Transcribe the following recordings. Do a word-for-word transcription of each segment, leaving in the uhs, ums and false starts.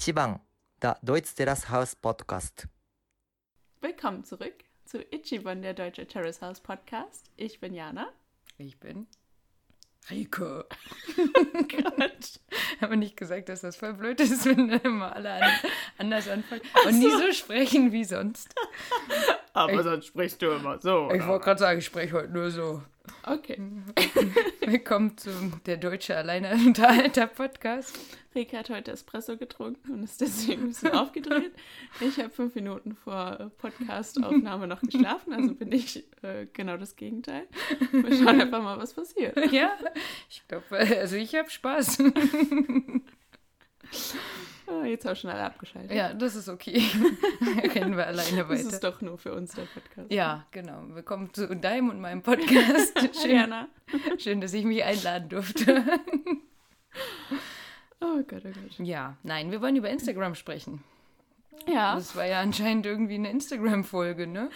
Ichiban, der Deutsche Terrace House Podcast. Willkommen zurück zu Ichiban, der Deutsche Terrace House Podcast. Ich bin Jana. Ich bin Riko. Oh Gott. Haben wir nicht gesagt, dass das voll blöd ist, wenn immer alle anders anfangen und nie so sprechen wie sonst. Aber ich, sonst sprichst du immer so. Ich wollte gerade sagen, ich spreche heute nur so. Okay. Willkommen zum Der Deutsche Alleinunterhalter-Podcast. Rika hat heute Espresso getrunken und ist deswegen ein bisschen aufgedreht. Ich habe fünf Minuten vor Podcast-Aufnahme noch geschlafen, also bin ich äh, genau das Gegenteil. Wir schauen einfach mal, was passiert. Ja, ich glaube, also ich habe Spaß. Jetzt habe ich schon alle abgeschaltet. Ja, das ist okay. Reden wir alleine weiter. Das ist doch nur für uns der Podcast. Ja, genau. Willkommen zu deinem und meinem Podcast. Schön, Jana. Schön, dass ich mich einladen durfte. Oh Gott, oh Gott. Ja, nein, wir wollen über Instagram sprechen. Ja. Das war ja anscheinend irgendwie eine Instagram-Folge, ne?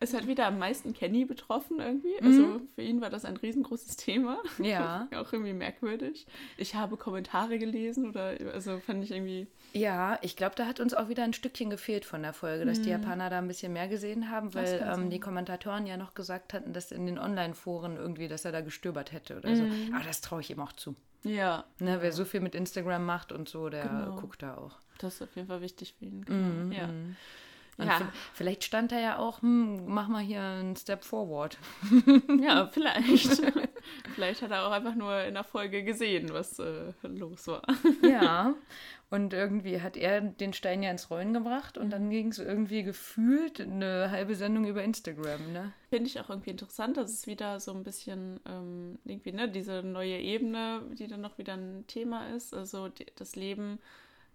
Es hat wieder am meisten Kenny betroffen irgendwie. Mhm. Also für ihn war das ein riesengroßes Thema. Ja. Auch irgendwie merkwürdig. Ich habe Kommentare gelesen oder also fand ich irgendwie... Ja, ich glaube, da hat uns auch wieder ein Stückchen gefehlt von der Folge, dass mhm. die Japaner da ein bisschen mehr gesehen haben, weil ähm, die Kommentatoren ja noch gesagt hatten, dass in den Online-Foren irgendwie, dass er da gestöbert hätte oder mhm. so. Aber das traue ich ihm auch zu. Ja. Ne, wer so viel mit Instagram macht und so, der genau. guckt da auch. Das ist auf jeden Fall wichtig für ihn. Genau. Mm-hmm. Ja. Ja. Vielleicht stand da ja auch, mach mal hier einen Step forward. Ja, vielleicht. Vielleicht hat er auch einfach nur in der Folge gesehen, was äh, los war. Ja, und irgendwie hat er den Stein ja ins Rollen gebracht und dann ging es irgendwie gefühlt eine halbe Sendung über Instagram, ne? Finde ich auch irgendwie interessant, dass es wieder so ein bisschen ähm, irgendwie, ne, diese neue Ebene, die dann noch wieder ein Thema ist, also die, das Leben...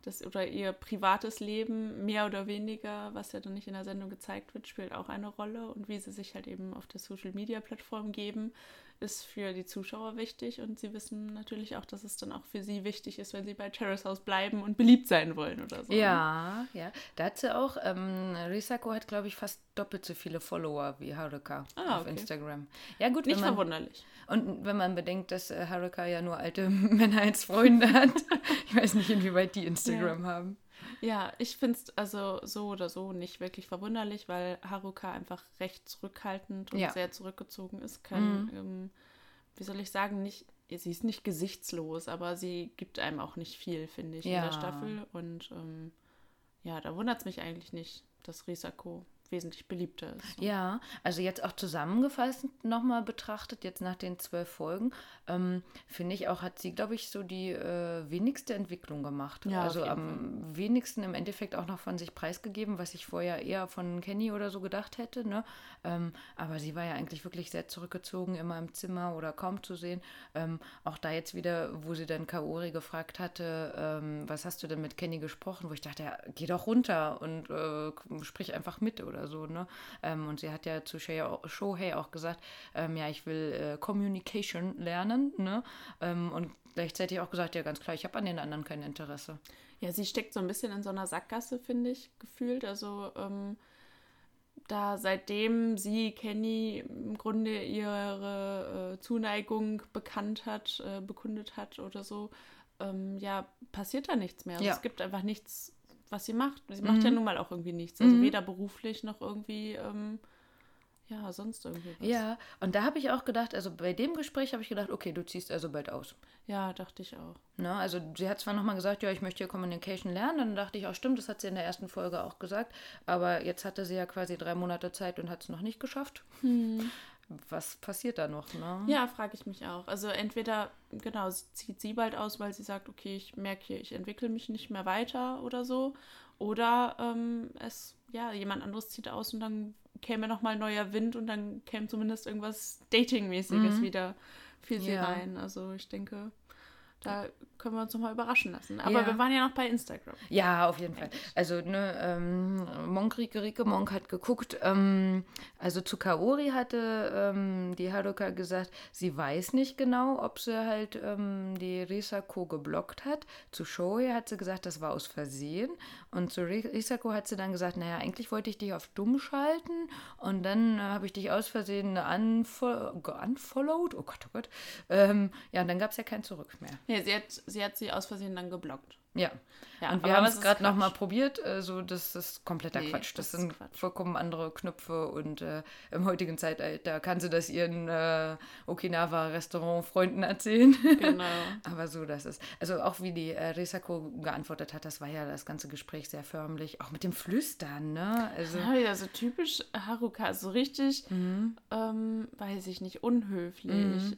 Das, oder ihr privates Leben, mehr oder weniger, was ja dann nicht in der Sendung gezeigt wird, spielt auch eine Rolle. Und wie sie sich halt eben auf der Social-Media-Plattform geben, ist für die Zuschauer wichtig. Und sie wissen natürlich auch, dass es dann auch für sie wichtig ist, wenn sie bei Terrace House bleiben und beliebt sein wollen oder so. Ja, ja. Da hat sie auch, ähm, Risako hat, glaube ich, fast doppelt so viele Follower wie Haruka ah, auf okay. Instagram. Ja, gut. Nicht wenn man, verwunderlich. Und wenn man bedenkt, dass äh, Haruka ja nur alte Männer als Freunde hat. Ich weiß nicht, inwieweit die Instagram ja. haben. Ja, ich finde es also so oder so nicht wirklich verwunderlich, weil Haruka einfach recht zurückhaltend und ja. sehr zurückgezogen ist. Kann, mhm. ähm, wie soll ich sagen, nicht, sie ist nicht gesichtslos, aber sie gibt einem auch nicht viel, finde ich, ja. in der Staffel. Und ähm, ja, da wundert es mich eigentlich nicht, dass Risako wesentlich beliebter ist. Ja, also jetzt auch zusammengefasst nochmal betrachtet, jetzt nach den zwölf Folgen, ähm, finde ich auch, hat sie, glaube ich, so die äh, wenigste Entwicklung gemacht. Ja, also am wenigsten im Endeffekt auch noch von sich preisgegeben, was ich vorher eher von Kenny oder so gedacht hätte, ne? Ähm, aber sie war ja eigentlich wirklich sehr zurückgezogen, immer im Zimmer oder kaum zu sehen. Ähm, auch da jetzt wieder, wo sie dann Kaori gefragt hatte, ähm, was hast du denn mit Kenny gesprochen? Wo ich dachte, ja, geh doch runter und äh, sprich einfach mit oder so, ne? Ähm, und sie hat ja zu Shohei auch gesagt, ähm, ja, ich will äh, Communication lernen, ne? Ähm, und gleichzeitig auch gesagt, ja, ganz klar, ich habe an den anderen kein Interesse. Ja, sie steckt so ein bisschen in so einer Sackgasse, finde ich, gefühlt. Also, ähm, da seitdem sie Kenny im Grunde ihre äh, Zuneigung bekannt hat, äh, bekundet hat oder so, ähm, ja, passiert da nichts mehr. Also, ja. Es gibt einfach nichts, was sie macht. Sie mhm. macht ja nun mal auch irgendwie nichts. Also mhm. weder beruflich noch irgendwie, ähm, ja, sonst irgendwie was. Ja, und da habe ich auch gedacht, also bei dem Gespräch habe ich gedacht, okay, du ziehst also bald aus. Ja, dachte ich auch. Na, also sie hat zwar nochmal gesagt, ja, ich möchte hier Communication lernen, dann dachte ich auch, stimmt, das hat sie in der ersten Folge auch gesagt, aber jetzt hatte sie ja quasi drei Monate Zeit und hat es noch nicht geschafft. Mhm. Was passiert da noch, ne? Ja, frage ich mich auch. Also entweder, genau, sie zieht sie bald aus, weil sie sagt, okay, ich merke hier, ich entwickle mich nicht mehr weiter oder so. Oder ähm, es, ja, jemand anderes zieht aus und dann käme nochmal neuer Wind und dann käme zumindest irgendwas Dating-mäßiges mhm. wieder für sie ja. rein. Also ich denke... Da können wir uns nochmal überraschen lassen. Aber ja. wir waren ja noch bei Instagram. Ja, auf jeden Fall. Also, ne, ähm, Monk, Rike, Rike, Monk hat geguckt. Ähm, also zu Kaori hatte ähm, die Haruka gesagt, sie weiß nicht genau, ob sie halt ähm, die Risako geblockt hat. Zu Shohei hat sie gesagt, das war aus Versehen. Und zu Risako hat sie dann gesagt, naja, eigentlich wollte ich dich auf dumm schalten. Und dann äh, habe ich dich aus Versehen unfo- unfollowed. Oh Gott, oh Gott. Ähm, ja, und dann gab es ja kein Zurück mehr. Ja. Nee, sie hat, sie hat sie aus Versehen dann geblockt. Ja. ja und wir haben es gerade nochmal probiert, so also das ist kompletter nee, Quatsch. Das, das sind Quatsch. vollkommen andere Knöpfe und äh, im heutigen Zeitalter kann sie das ihren äh, Okinawa-Restaurant-Freunden erzählen. Genau. Aber so, das ist. Also auch wie die äh, Risako geantwortet hat, das war ja das ganze Gespräch sehr förmlich. Auch mit dem Flüstern, ne? Also, ja, ja, so typisch Haruka, so richtig, mhm. ähm, weiß ich nicht, unhöflich. Mhm.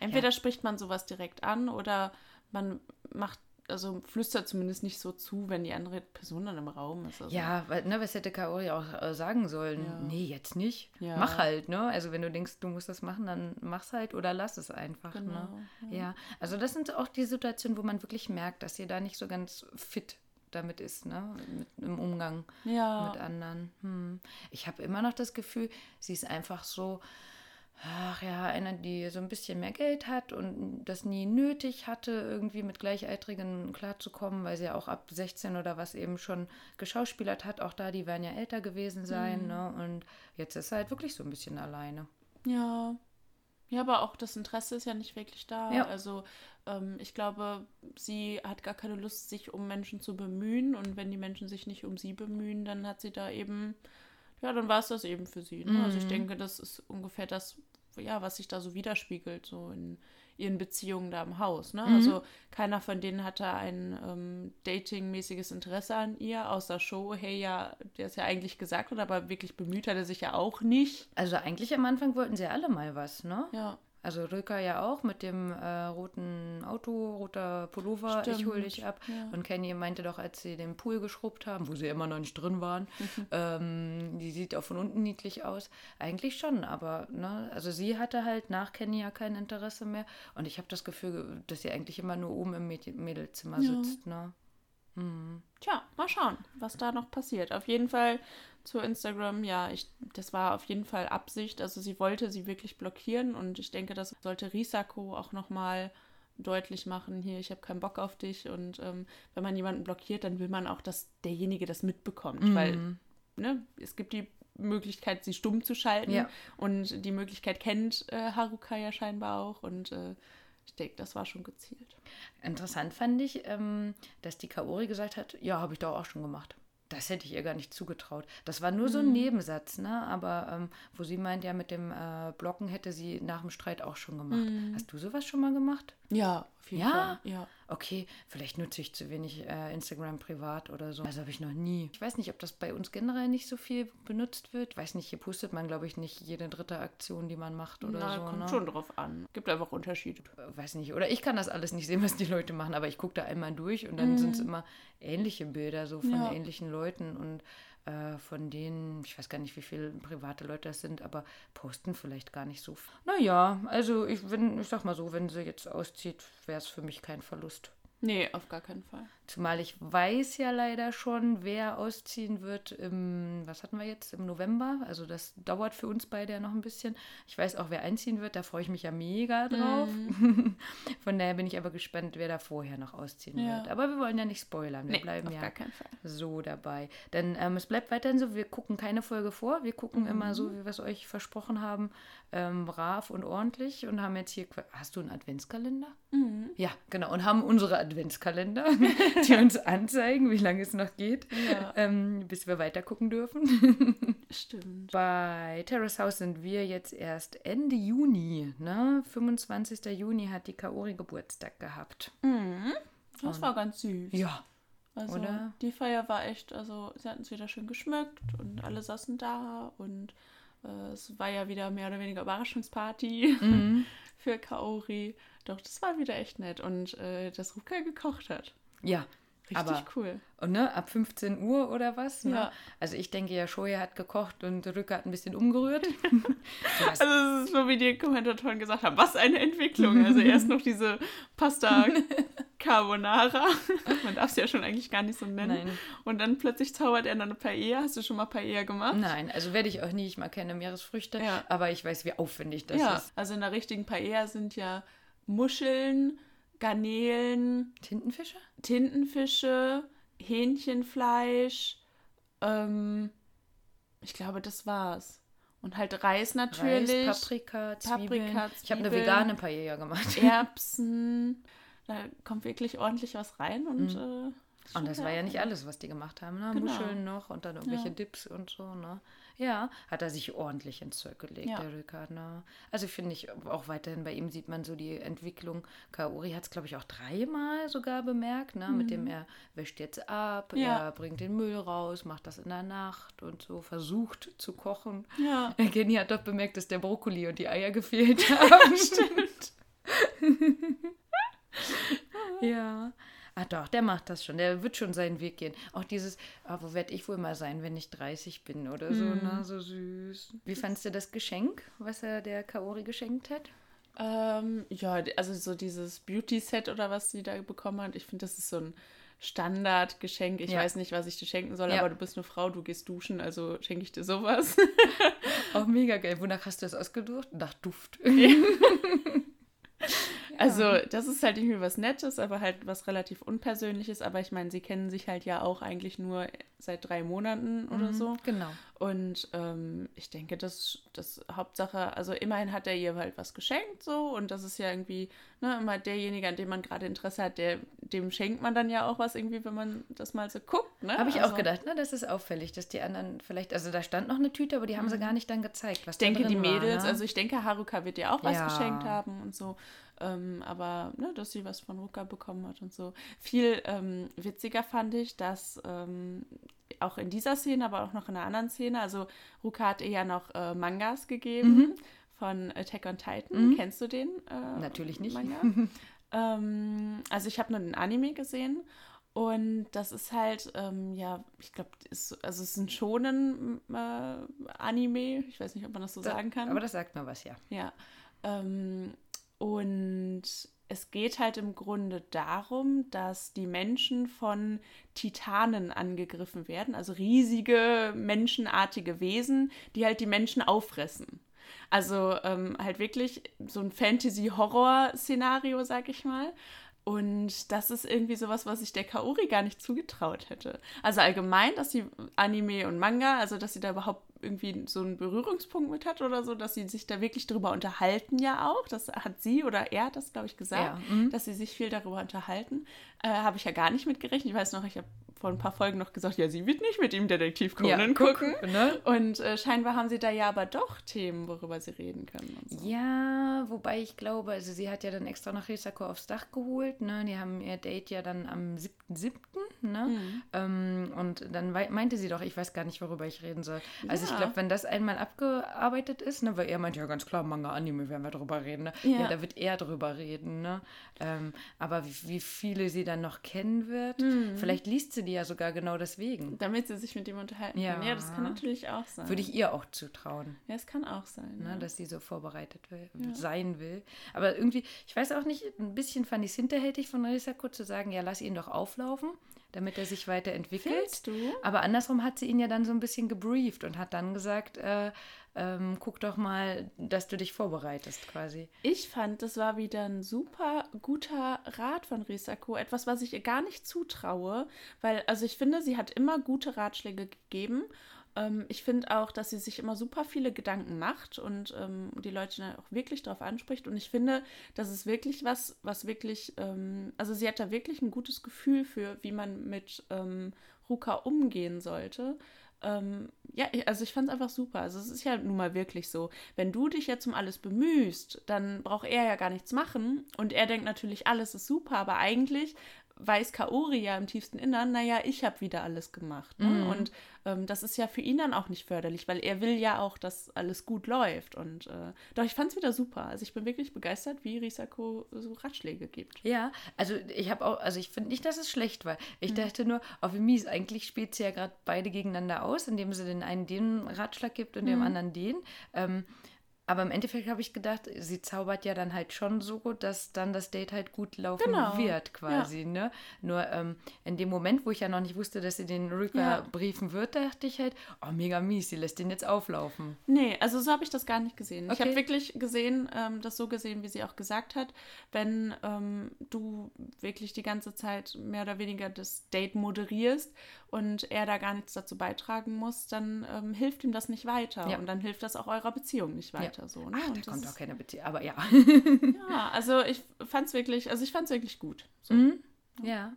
Entweder ja. spricht man sowas direkt an oder man macht also flüstert zumindest nicht so zu, wenn die andere Person dann im Raum ist. Also. Ja, weil, ne, was hätte Kaori auch äh, sagen sollen? Ja. Nee, jetzt nicht. Ja. Mach halt, ne? Also wenn du denkst, du musst das machen, dann mach's halt oder lass es einfach, genau. ne? Ja. ja, also das sind auch die Situationen, wo man wirklich merkt, dass ihr da nicht so ganz fit damit ist, ne? Mit, im Umgang ja. mit anderen. Hm. Ich habe immer noch das Gefühl, sie ist einfach so... Ach ja, einer, die so ein bisschen mehr Geld hat und das nie nötig hatte, irgendwie mit Gleichaltrigen klarzukommen, weil sie ja auch ab sechzehn oder was eben schon geschauspielert hat. Auch da, die werden ja älter gewesen sein, mhm. ne? Und jetzt ist sie halt wirklich so ein bisschen alleine. Ja, ja, aber auch das Interesse ist ja nicht wirklich da. Ja. Also ähm, ich glaube, sie hat gar keine Lust, sich um Menschen zu bemühen. Und wenn die Menschen sich nicht um sie bemühen, dann hat sie da eben... Ja, dann war es das eben für sie. Ne? Mhm. Also ich denke, das ist ungefähr das, ja, was sich da so widerspiegelt, so in ihren Beziehungen da im Haus. Ne? Mhm. Also keiner von denen hatte ein ähm, datingmäßiges Interesse an ihr, außer Shohei, ja, der es ja eigentlich gesagt hat, aber wirklich bemüht hat er sich ja auch nicht. Also eigentlich am Anfang wollten sie alle mal was, ne? Ja. Also Ruka ja auch mit dem äh, roten Auto, roter Pullover, Stimmt. ich hole dich ab. Ja. Und Kenny meinte doch, als sie den Pool geschrubbt haben, wo sie immer noch nicht drin waren, mhm. ähm, die sieht auch von unten niedlich aus. Eigentlich schon, aber ne, also sie hatte halt nach Kenny ja kein Interesse mehr. Und ich habe das Gefühl, dass sie eigentlich immer nur oben im Mäd- Mädelzimmer ja. sitzt. Ne? Mhm. Tja, mal schauen, was da noch passiert. Auf jeden Fall zu Instagram, ja, ich, das war auf jeden Fall Absicht. Also sie wollte sie wirklich blockieren und ich denke, das sollte Risako auch nochmal deutlich machen. Hier, ich habe keinen Bock auf dich und ähm, wenn man jemanden blockiert, dann will man auch, dass derjenige das mitbekommt, mhm. weil ne, es gibt die Möglichkeit, sie stumm zu schalten ja. und die Möglichkeit kennt äh, Haruka ja scheinbar auch und äh, ich denke, das war schon gezielt. Interessant fand ich, ähm, dass die Kaori gesagt hat, ja, habe ich doch auch schon gemacht. Das hätte ich ihr gar nicht zugetraut. Das war nur so ein mhm. Nebensatz, ne? Aber ähm, wo sie meint, ja, mit dem äh, Blocken hätte sie nach dem Streit auch schon gemacht. Mhm. Hast du sowas schon mal gemacht? Ja, auf jeden Fall. Ja? Okay, vielleicht nutze ich zu wenig äh, Instagram privat oder so. Also habe ich noch nie. Ich weiß nicht, ob das bei uns generell nicht so viel benutzt wird. Weiß nicht, hier postet man, glaube ich, nicht jede dritte Aktion, die man macht oder Na, so. Na, kommt ne? schon drauf an. Gibt einfach Unterschiede. Äh, weiß nicht, oder ich kann das alles nicht sehen, was die Leute machen, aber ich gucke da einmal durch und dann mhm. sind es immer ähnliche Bilder so von ja. ähnlichen Leuten und äh, von denen, ich weiß gar nicht, wie viele private Leute das sind, aber posten vielleicht gar nicht so viel. Naja, also ich, wenn, ich sag mal so, wenn sie jetzt auszieht, wäre es für mich kein Verlust. Nee, auf gar keinen Fall. Zumal ich weiß ja leider schon, wer ausziehen wird im, was hatten wir jetzt, im November. Also das dauert für uns beide ja noch ein bisschen. Ich weiß auch, wer einziehen wird, da freue ich mich ja mega drauf. Mm. Von daher bin ich aber gespannt, wer da vorher noch ausziehen ja. wird. Aber wir wollen ja nicht spoilern, wir nee, bleiben ja so dabei. Denn ähm, es bleibt weiterhin so, wir gucken keine Folge vor, wir gucken mhm. immer so, wie wir es euch versprochen haben, ähm, brav und ordentlich und haben jetzt hier, hast du einen Adventskalender? Mhm. Ja, genau, und haben unsere Adventskalender. Adventskalender, die uns anzeigen, wie lange es noch geht, ja. ähm, bis wir weiter gucken dürfen. Stimmt. Bei Terrace House sind wir jetzt erst Ende Juni, ne? fünfundzwanzigster Juni hat die Kaori Geburtstag gehabt. Mhm. Das Und, war ganz süß. Ja. Also Oder? Die Feier war echt, also sie hatten es wieder schön geschmückt und alle saßen da und äh, es war ja wieder mehr oder weniger Überraschungsparty mhm. für Kaori. Doch, das war wieder echt nett und äh, dass Ruka gekocht hat. Ja. Richtig aber, cool. Und ne, ab fünfzehn Uhr oder was? Ne? Ja. Also ich denke ja, Shohei hat gekocht und Ruka hat ein bisschen umgerührt. so also es ist so, wie die Kommentatoren gesagt haben, was eine Entwicklung. Also erst noch diese Pasta Carbonara. Man darf sie ja schon eigentlich gar nicht so nennen. Nein. Und dann plötzlich zaubert er noch eine Paella. Hast du schon mal Paella gemacht? Nein, also werde ich auch nie. Ich mag keine Meeresfrüchte. Ja. Aber ich weiß, wie aufwendig das ja. ist. Also in der richtigen Paella sind ja Muscheln, Garnelen, Tintenfische, Tintenfische, Hähnchenfleisch, ähm, ich glaube, das war's. Und halt Reis natürlich. Reis, Paprika, Zwiebeln. Paprika, Zwiebeln. Ich habe eine vegane Paella gemacht. Erbsen. Da kommt wirklich ordentlich was rein. Und, mhm. äh, und das war ja nicht alles, was die gemacht haben. Ne? Genau. Muscheln noch und dann irgendwelche ja. Dips und so. Ne? Ja, hat er sich ordentlich ins Zeug gelegt, ja. der Ruka. Ne? Also finde ich auch weiterhin, bei ihm sieht man so die Entwicklung. Kaori hat es, glaube ich, auch dreimal sogar bemerkt. Ne? Mhm. Mit dem, er wäscht jetzt ab, ja. er bringt den Müll raus, macht das in der Nacht und so, versucht zu kochen. Ja. Kenny hat doch bemerkt, dass der Brokkoli und die Eier gefehlt haben. Stimmt. ja. Ah doch, der macht das schon. Der wird schon seinen Weg gehen. Auch dieses, ah, wo werde ich wohl mal sein, wenn ich dreißig bin oder so. Mm. Na, so süß. Wie fandst du das Geschenk, was er der Kaori geschenkt hat? Ähm, ja, also so dieses Beauty-Set oder was sie da bekommen hat. Ich finde, das ist so ein Standardgeschenk. Ich ja. weiß nicht, was ich dir schenken soll, ja. aber du bist eine Frau, du gehst duschen, also schenke ich dir sowas. Auch mega geil. Wonach hast du das ausgesucht? Nach Duft. Ja. Also das ist halt irgendwie was Nettes, aber halt was relativ Unpersönliches. Aber ich meine, sie kennen sich halt ja auch eigentlich nur seit drei Monaten oder mhm, so. Genau. Und ähm, ich denke, das, das Hauptsache, also immerhin hat er ihr halt was geschenkt so. Und das ist ja irgendwie ne, immer derjenige, an dem man gerade Interesse hat, der, dem schenkt man dann ja auch was irgendwie, wenn man das mal so guckt. Ne? Habe ich also auch gedacht, ne, das ist auffällig, dass die anderen vielleicht, also da stand noch eine Tüte, aber die haben sie gar nicht dann gezeigt, was da drin war. Ich denke, die Mädels, war, ne? also ich denke, Haruka wird ihr auch was ja. geschenkt haben und so. Ähm, aber ne, dass sie was von Ruka bekommen hat und so. Viel ähm, witziger fand ich, dass ähm, auch in dieser Szene, aber auch noch in einer anderen Szene, also Ruka hat ihr ja noch äh, Mangas gegeben mhm. von Attack on Titan. Mhm. Kennst du den? Äh, Natürlich nicht. Manga? ähm, also ich habe nur den Anime gesehen. Und das ist halt, ähm, ja, ich glaube, also es ist ein Shonen äh, Anime. Ich weiß nicht, ob man das so das, sagen kann. Aber das sagt mir was, ja. Ja. Ähm, Und es geht halt im Grunde darum, dass die Menschen von Titanen angegriffen werden, also riesige menschenartige Wesen, die halt die Menschen auffressen. Also ähm, halt wirklich so ein Fantasy-Horror-Szenario, sag ich mal. Und das ist irgendwie sowas, was ich der Kaori gar nicht zugetraut hätte. Also allgemein, dass sie Anime und Manga, also dass sie da überhaupt irgendwie so einen Berührungspunkt mit hat oder so, dass sie sich da wirklich drüber unterhalten ja auch. Das hat sie oder er das, glaube ich, gesagt, ja. mhm. dass sie sich viel darüber unterhalten. Äh, habe ich ja gar nicht mitgerechnet. Ich weiß noch, ich habe vor ein paar Folgen noch gesagt, ja, sie wird nicht mit ihm Detektiv Conan ja, gucken. Ne? Und äh, scheinbar haben sie da ja aber doch Themen, worüber sie reden können. Und so. Ja, wobei ich glaube, also sie hat ja dann extra nach Risako aufs Dach geholt. Ne? Die haben ihr Date ja dann am siebten siebten Ne? Mhm. Ähm, und dann meinte sie doch, ich weiß gar nicht, worüber ich reden soll. Also ja. ich glaube, wenn das einmal abgearbeitet ist, ne, weil er meinte ja ganz klar, Manga, Anime, werden wir drüber reden. Ne? Ja. ja, da wird er drüber reden. Ne? Ähm, aber wie, wie viele sie dann noch kennen wird, mhm. vielleicht liest sie die ja sogar genau deswegen. Damit sie sich mit ihm unterhalten ja. kann. Ja, das kann natürlich auch sein. Würde ich ihr auch zutrauen. Ja, es kann auch sein. Ne? Ja. Dass sie so vorbereitet will, ja. sein will. Aber irgendwie, ich weiß auch nicht, ein bisschen fand ich es hinterhältig von Risako zu sagen, ja, lass ihn doch auflaufen, damit er sich weiterentwickelt. Findest du? Aber andersrum hat sie ihn ja dann so ein bisschen gebrieft und hat dann gesagt, äh, ähm, guck doch mal, dass du dich vorbereitest quasi. Ich fand, das war wieder ein super guter Rat von Risako. Etwas, was ich ihr gar nicht zutraue, weil, also ich finde, sie hat immer gute Ratschläge gegeben. Ähm, ich finde auch, dass sie sich immer super viele Gedanken macht und ähm, die Leute dann auch wirklich drauf anspricht. Und ich finde, das ist wirklich was, was wirklich, ähm, also sie hat da wirklich ein gutes Gefühl für, wie man mit ähm, Ruka umgehen sollte. Ähm, ja, also ich fand es einfach super. Also es ist ja nun mal wirklich so, wenn du dich jetzt um alles bemühst, dann braucht er ja gar nichts machen. Und er denkt natürlich, alles ist super, aber eigentlich weiß Kaori ja im tiefsten Innern, naja, ich habe wieder alles gemacht. Ne? Mm. Und ähm, das ist ja für ihn dann auch nicht förderlich, weil er will ja auch, dass alles gut läuft. Und äh, doch, ich fand es wieder super. Also ich bin wirklich begeistert, wie Risako so Ratschläge gibt. Ja, also ich habe auch, also ich finde nicht, dass es schlecht war. Ich mhm. dachte nur, oh wie mies, eigentlich spielt sie ja gerade beide gegeneinander aus, indem sie den einen den Ratschlag gibt und mhm. dem anderen den. Ähm, Aber im Endeffekt habe ich gedacht, sie zaubert ja dann halt schon so gut, dass dann das Date halt gut laufen genau. wird quasi. Ja. Ne? Nur ähm, in dem Moment, wo ich ja noch nicht wusste, dass sie den Ruka ja. briefen wird, dachte ich halt, oh, mega mies, sie lässt den jetzt auflaufen. Nee, also so habe ich das gar nicht gesehen. Okay. Ich habe wirklich gesehen, ähm, das so gesehen, wie sie auch gesagt hat, wenn ähm, du wirklich die ganze Zeit mehr oder weniger das Date moderierst und er da gar nichts dazu beitragen muss, dann ähm, hilft ihm das nicht weiter. Ja. Und dann hilft das auch eurer Beziehung nicht weiter. Ja. So, ne? Ach, und da kommt auch keine Beziehung, aber ja. Ja, also ich fand's wirklich, also ich fand's wirklich gut. So. Mhm. Ja. Ja.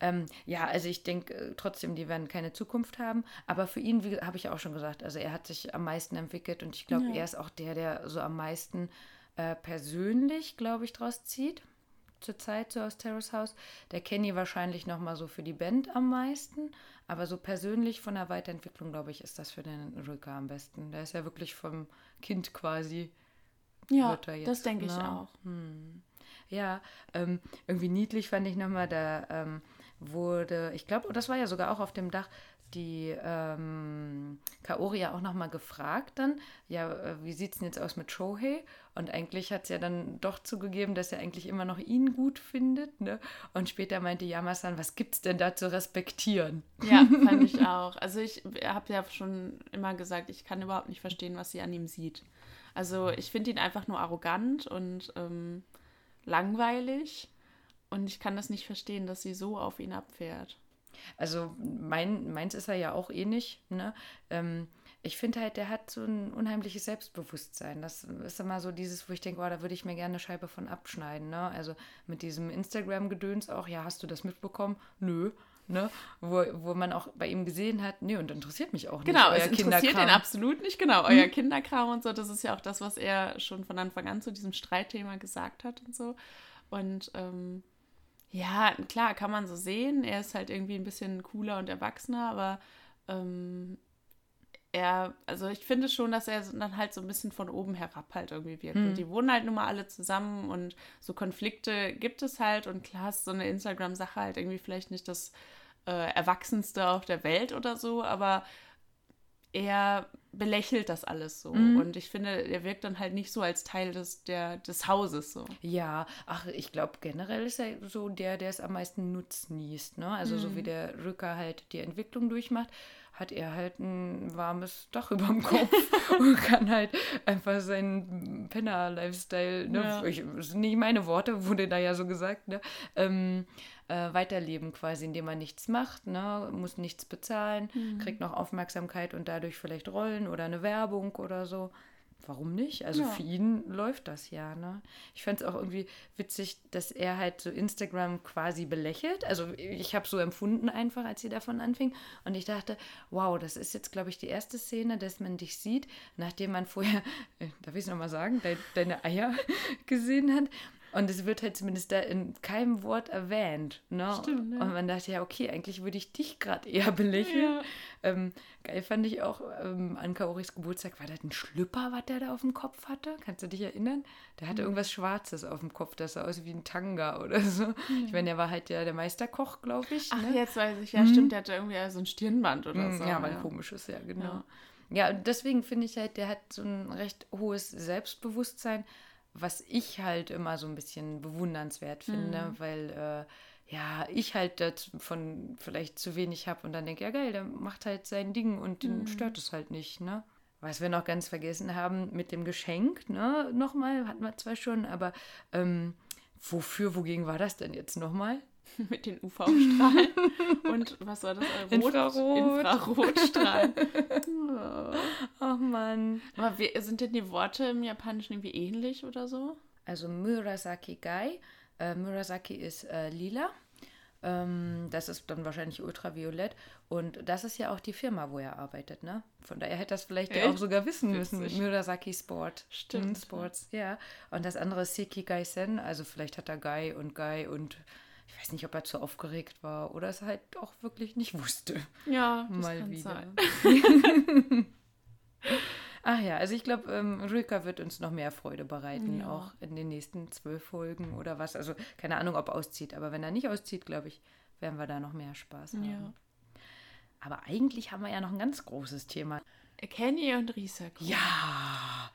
Ähm, ja, also ich denke trotzdem, die werden keine Zukunft haben, aber für ihn, wie habe ich ja auch schon gesagt, also er hat sich am meisten entwickelt und ich glaube, ja. er ist auch der, der so am meisten äh, persönlich, glaube ich, draus zieht, zur Zeit so aus Terrace House. Der Kenny wahrscheinlich nochmal so für die Band am meisten, aber so persönlich von der Weiterentwicklung, glaube ich, ist das für den Ruka am besten. Der ist ja wirklich vom Kind quasi. Ja, wird er jetzt, das denke ne? ich auch. Hm. Ja, ähm, irgendwie niedlich fand ich nochmal, da ähm, wurde, ich glaube, das war ja sogar auch auf dem Dach, die ähm, Kaori ja auch nochmal gefragt dann, ja, wie sieht es denn jetzt aus mit Shohei? Und eigentlich hat es ja dann doch zugegeben, dass er eigentlich immer noch ihn gut findet, ne? Und später meinte Yamasan, was gibt's denn da zu respektieren? Ja, fand ich auch. Also ich habe ja schon immer gesagt, ich kann überhaupt nicht verstehen, was sie an ihm sieht. Also ich finde ihn einfach nur arrogant und ähm, langweilig und ich kann das nicht verstehen, dass sie so auf ihn abfährt. Also mein, meins ist er ja auch eh nicht, ne? Ähm, ich finde halt, der hat so ein unheimliches Selbstbewusstsein. Das ist immer so dieses, wo ich denke, oh, da würde ich mir gerne eine Scheibe von abschneiden, ne? Also mit diesem Instagram-Gedöns auch, ja, hast du das mitbekommen? Nö. Ne? Wo, wo man auch bei ihm gesehen hat, nee, und interessiert mich auch nicht. Genau, euer es interessiert Kinderkram. Ihn absolut nicht, genau, euer hm. Kinderkram und so, das ist ja auch das, was er schon von Anfang an zu diesem Streitthema gesagt hat und so. Und ähm, ja, klar, kann man so sehen, er ist halt irgendwie ein bisschen cooler und erwachsener, aber ähm, er, also ich finde schon, dass er dann halt so ein bisschen von oben herab halt irgendwie wirkt. Mhm. Und die wohnen halt nun mal alle zusammen und so Konflikte gibt es halt und klar ist so eine Instagram-Sache halt irgendwie vielleicht nicht das äh, Erwachsenste auf der Welt oder so, aber er belächelt das alles so. Mhm. Und ich finde, er wirkt dann halt nicht so als Teil des, der, des Hauses so. Ja, ach, ich glaube generell ist er so der, der es am meisten nutznießt, ne? Also mhm. so wie der Ruka halt die Entwicklung durchmacht, hat er halt ein warmes Dach über dem Kopf und kann halt einfach seinen Penner-Lifestyle, ne? Ja. Ich, das sind nicht meine Worte, wurde da ja so gesagt, ne? Ähm, äh, weiterleben quasi, indem er nichts macht, ne? Muss nichts bezahlen, mhm. kriegt noch Aufmerksamkeit und dadurch vielleicht Rollen oder eine Werbung oder so. Warum nicht? Also ja. für ihn läuft das ja, ne? Ich fand es auch irgendwie witzig, dass er halt so Instagram quasi belächelt. Also ich habe so empfunden einfach, als sie davon anfing. Und ich dachte, wow, das ist jetzt, glaube ich, die erste Szene, dass man dich sieht, nachdem man vorher, äh, darf ich es nochmal sagen, de- deine Eier gesehen hat. Und es wird halt zumindest da in keinem Wort erwähnt, ne? Stimmt, ja. Und man dachte, ja, okay, eigentlich würde ich dich gerade eher belächeln. Ja. Ähm, geil fand ich auch, ähm, an Kaoris Geburtstag, war das ein Schlüpper, was der da auf dem Kopf hatte? Kannst du dich erinnern? Der hatte mhm. irgendwas Schwarzes auf dem Kopf, das sah aus wie ein Tanga oder so. Mhm. Ich meine, der war halt ja der Meisterkoch, glaube ich. Ach, ne? Jetzt weiß ich, ja mhm. stimmt, der hatte irgendwie so ein Stirnband oder mhm, so. Ja, aber ja. ein komisches, ja, genau. Ja, ja, und deswegen finde ich halt, der hat so ein recht hohes Selbstbewusstsein, was ich halt immer so ein bisschen bewundernswert finde, mhm. weil äh, ja, ich halt davon vielleicht zu wenig habe und dann denke, ja geil, der macht halt sein Ding und mhm. den stört es halt nicht, ne? Was wir noch ganz vergessen haben mit dem Geschenk, ne? Nochmal, hatten wir zwar schon, aber ähm, wofür, wogegen war das denn jetzt nochmal? Mit den U V-Strahlen und was war das? Infrarot. Infrarotstrahlen. Oh. Oh Mann. Aber wir, sind denn die Worte im Japanischen irgendwie ähnlich oder so? Also Murasaki Gai. Äh, Murasaki ist äh, lila. Ähm, das ist dann wahrscheinlich ultraviolett. Und das ist ja auch die Firma, wo er arbeitet, ne? Von daher hätte das vielleicht ja auch sogar wissen müssen. Murasaki Sport. Stimmt. Sports, ja. Und das andere ist Seki Gai-sen. Also vielleicht hat er Gai und Gai und... Ich weiß nicht, ob er zu aufgeregt war oder es halt auch wirklich nicht wusste. Ja, das mal kann wieder sein. Ach ja, also ich glaube, ähm, Ruka wird uns noch mehr Freude bereiten, ja. auch in den nächsten zwölf Folgen oder was. Also keine Ahnung, ob auszieht, aber wenn er nicht auszieht, glaube ich, werden wir da noch mehr Spaß haben. Ja. Aber eigentlich haben wir ja noch ein ganz großes Thema. Kenny und Risako. Ja!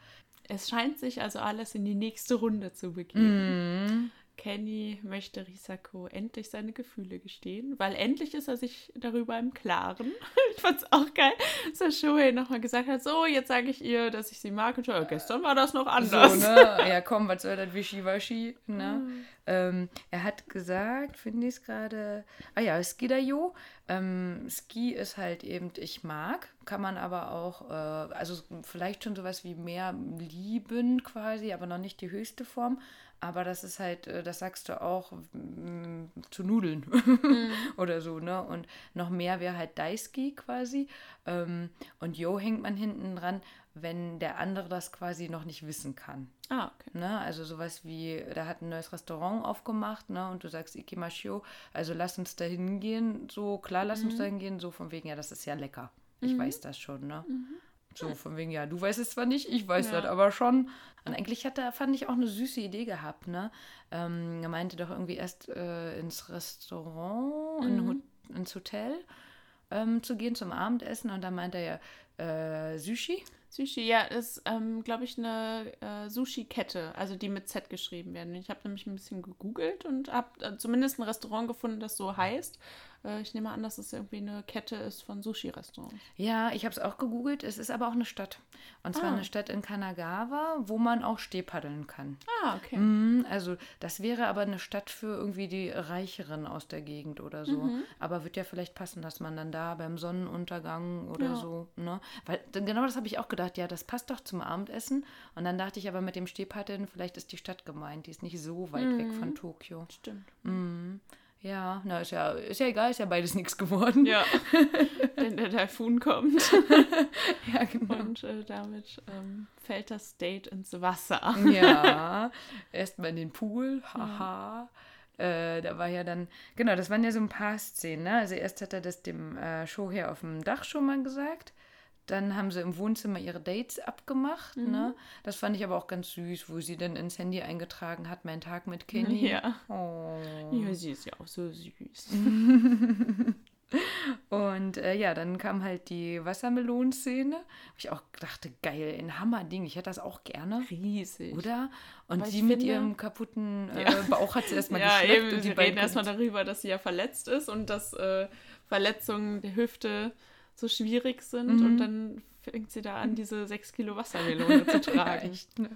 Es scheint sich also alles in die nächste Runde zu begeben. Mm. Kenny möchte Risako endlich seine Gefühle gestehen, weil endlich ist er sich darüber im Klaren. Ich fand's auch geil, dass Shohei nochmal gesagt hat, so, jetzt sage ich ihr, dass ich sie mag. Und schon, gestern war das noch anders. So, ne? Ja, komm, was soll das Wischiwaschi? Ne? Mhm. Ähm, er hat gesagt, finde ich es gerade, ah ja, Skidayo. Ähm, Ski ist halt eben, ich mag, kann man aber auch, äh, also vielleicht schon sowas wie mehr lieben quasi, aber noch nicht die höchste Form. Aber das ist halt, das sagst du auch mh, zu Nudeln oder so, ne? Und noch mehr wäre halt Daisuki quasi. Ähm, und Yo hängt man hinten dran, wenn der andere das quasi noch nicht wissen kann. Ah, okay. Ne? Also sowas wie, da hat ein neues Restaurant aufgemacht, ne? Und du sagst Ikimashio, also lass uns da hingehen, so klar, lass mhm. uns da hingehen, so von wegen, ja, das ist ja lecker. Ich mhm. weiß das schon, ne? Mhm. So von wegen, ja, du weißt es zwar nicht, ich weiß ja. das aber schon. Und eigentlich hat er, fand ich, auch eine süße Idee gehabt, ne? Ähm, er meinte doch irgendwie erst äh, ins Restaurant, mhm. in, ins Hotel ähm, zu gehen zum Abendessen. Und dann meinte er ja, äh, Zushi. Zushi, ja, ist, ähm, glaube ich, eine äh, Sushi-Kette, also die mit Z geschrieben werden. Ich habe nämlich ein bisschen gegoogelt und habe äh, zumindest ein Restaurant gefunden, das so heißt. Äh, ich nehme an, dass es irgendwie eine Kette ist von Sushi-Restaurants. Ja, ich habe es auch gegoogelt. Es ist aber auch eine Stadt. Und zwar ah. eine Stadt in Kanagawa, wo man auch Stehpaddeln kann. Ah, okay. Mm, also das wäre aber eine Stadt für irgendwie die Reicheren aus der Gegend oder so. Mhm. Aber wird ja vielleicht passen, dass man dann da beim Sonnenuntergang oder ja. so, ne? Weil genau das habe ich auch gedacht. Ja, das passt doch zum Abendessen. Und dann dachte ich aber mit dem Stehpaddeln, vielleicht ist die Stadt gemeint, die ist nicht so weit mm. weg von Tokio. Stimmt. Mm. Ja, na, ist ja, ist ja egal, ist ja beides nichts geworden. Ja, denn der Taifun kommt. Ja, genau. Und äh, damit ähm, fällt das Date ins Wasser. Ja, erstmal in den Pool, haha. Ja. Äh, da war ja dann, genau, das waren ja so ein paar Szenen, ne? Also erst hat er das dem äh, Shohei auf dem Dach schon mal gesagt. Dann haben sie im Wohnzimmer ihre Dates abgemacht. Mhm. Ne? Das fand ich aber auch ganz süß, wo sie dann ins Handy eingetragen hat, mein Tag mit Kenny. Ja, oh. Ja, sie ist ja auch so süß. Und äh, ja, dann kam halt die Wassermelonenszene. Ich auch dachte, geil, ein Hammerding. Ich hätte das auch gerne. Riesig. Oder? Und aber sie mit finde, ihrem kaputten äh, ja. Bauch hat sie erstmal ja, geschleppt. Ja, eben, wir reden erstmal darüber, dass sie ja verletzt ist und dass äh, Verletzungen der Hüfte so schwierig sind mhm. und dann fängt sie da an, diese sechs Kilo Wassermelone zu tragen. Ja, echt, ne?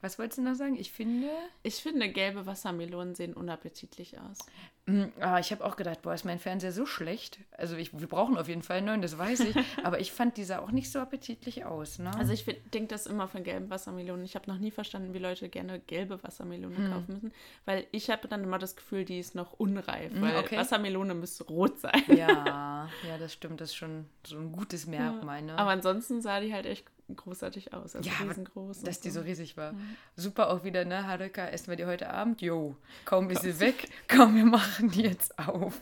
Was wolltest du noch sagen? Ich finde... Ich finde, gelbe Wassermelonen sehen unappetitlich aus. Mm, ah, ich habe auch gedacht, boah, ist mein Fernseher so schlecht. Also ich, wir brauchen auf jeden Fall einen neuen, das weiß ich. Aber ich fand, die sah auch nicht so appetitlich aus. Ne? Also ich denke das immer von gelben Wassermelonen. Ich habe noch nie verstanden, wie Leute gerne gelbe Wassermelonen mm. kaufen müssen. Weil ich habe dann immer das Gefühl, die ist noch unreif. Weil okay. Wassermelone müsste rot sein. Ja, ja, das stimmt. Das ist schon so ein gutes Merkmal. Ne? Aber ansonsten sah die halt echt großartig aus, also ja, riesengroß. Dass so. Die so riesig war. Ja. Super auch wieder, ne, Haruka, essen wir die heute Abend? Jo, kaum ist sie weg, kaum, wir machen die jetzt auf.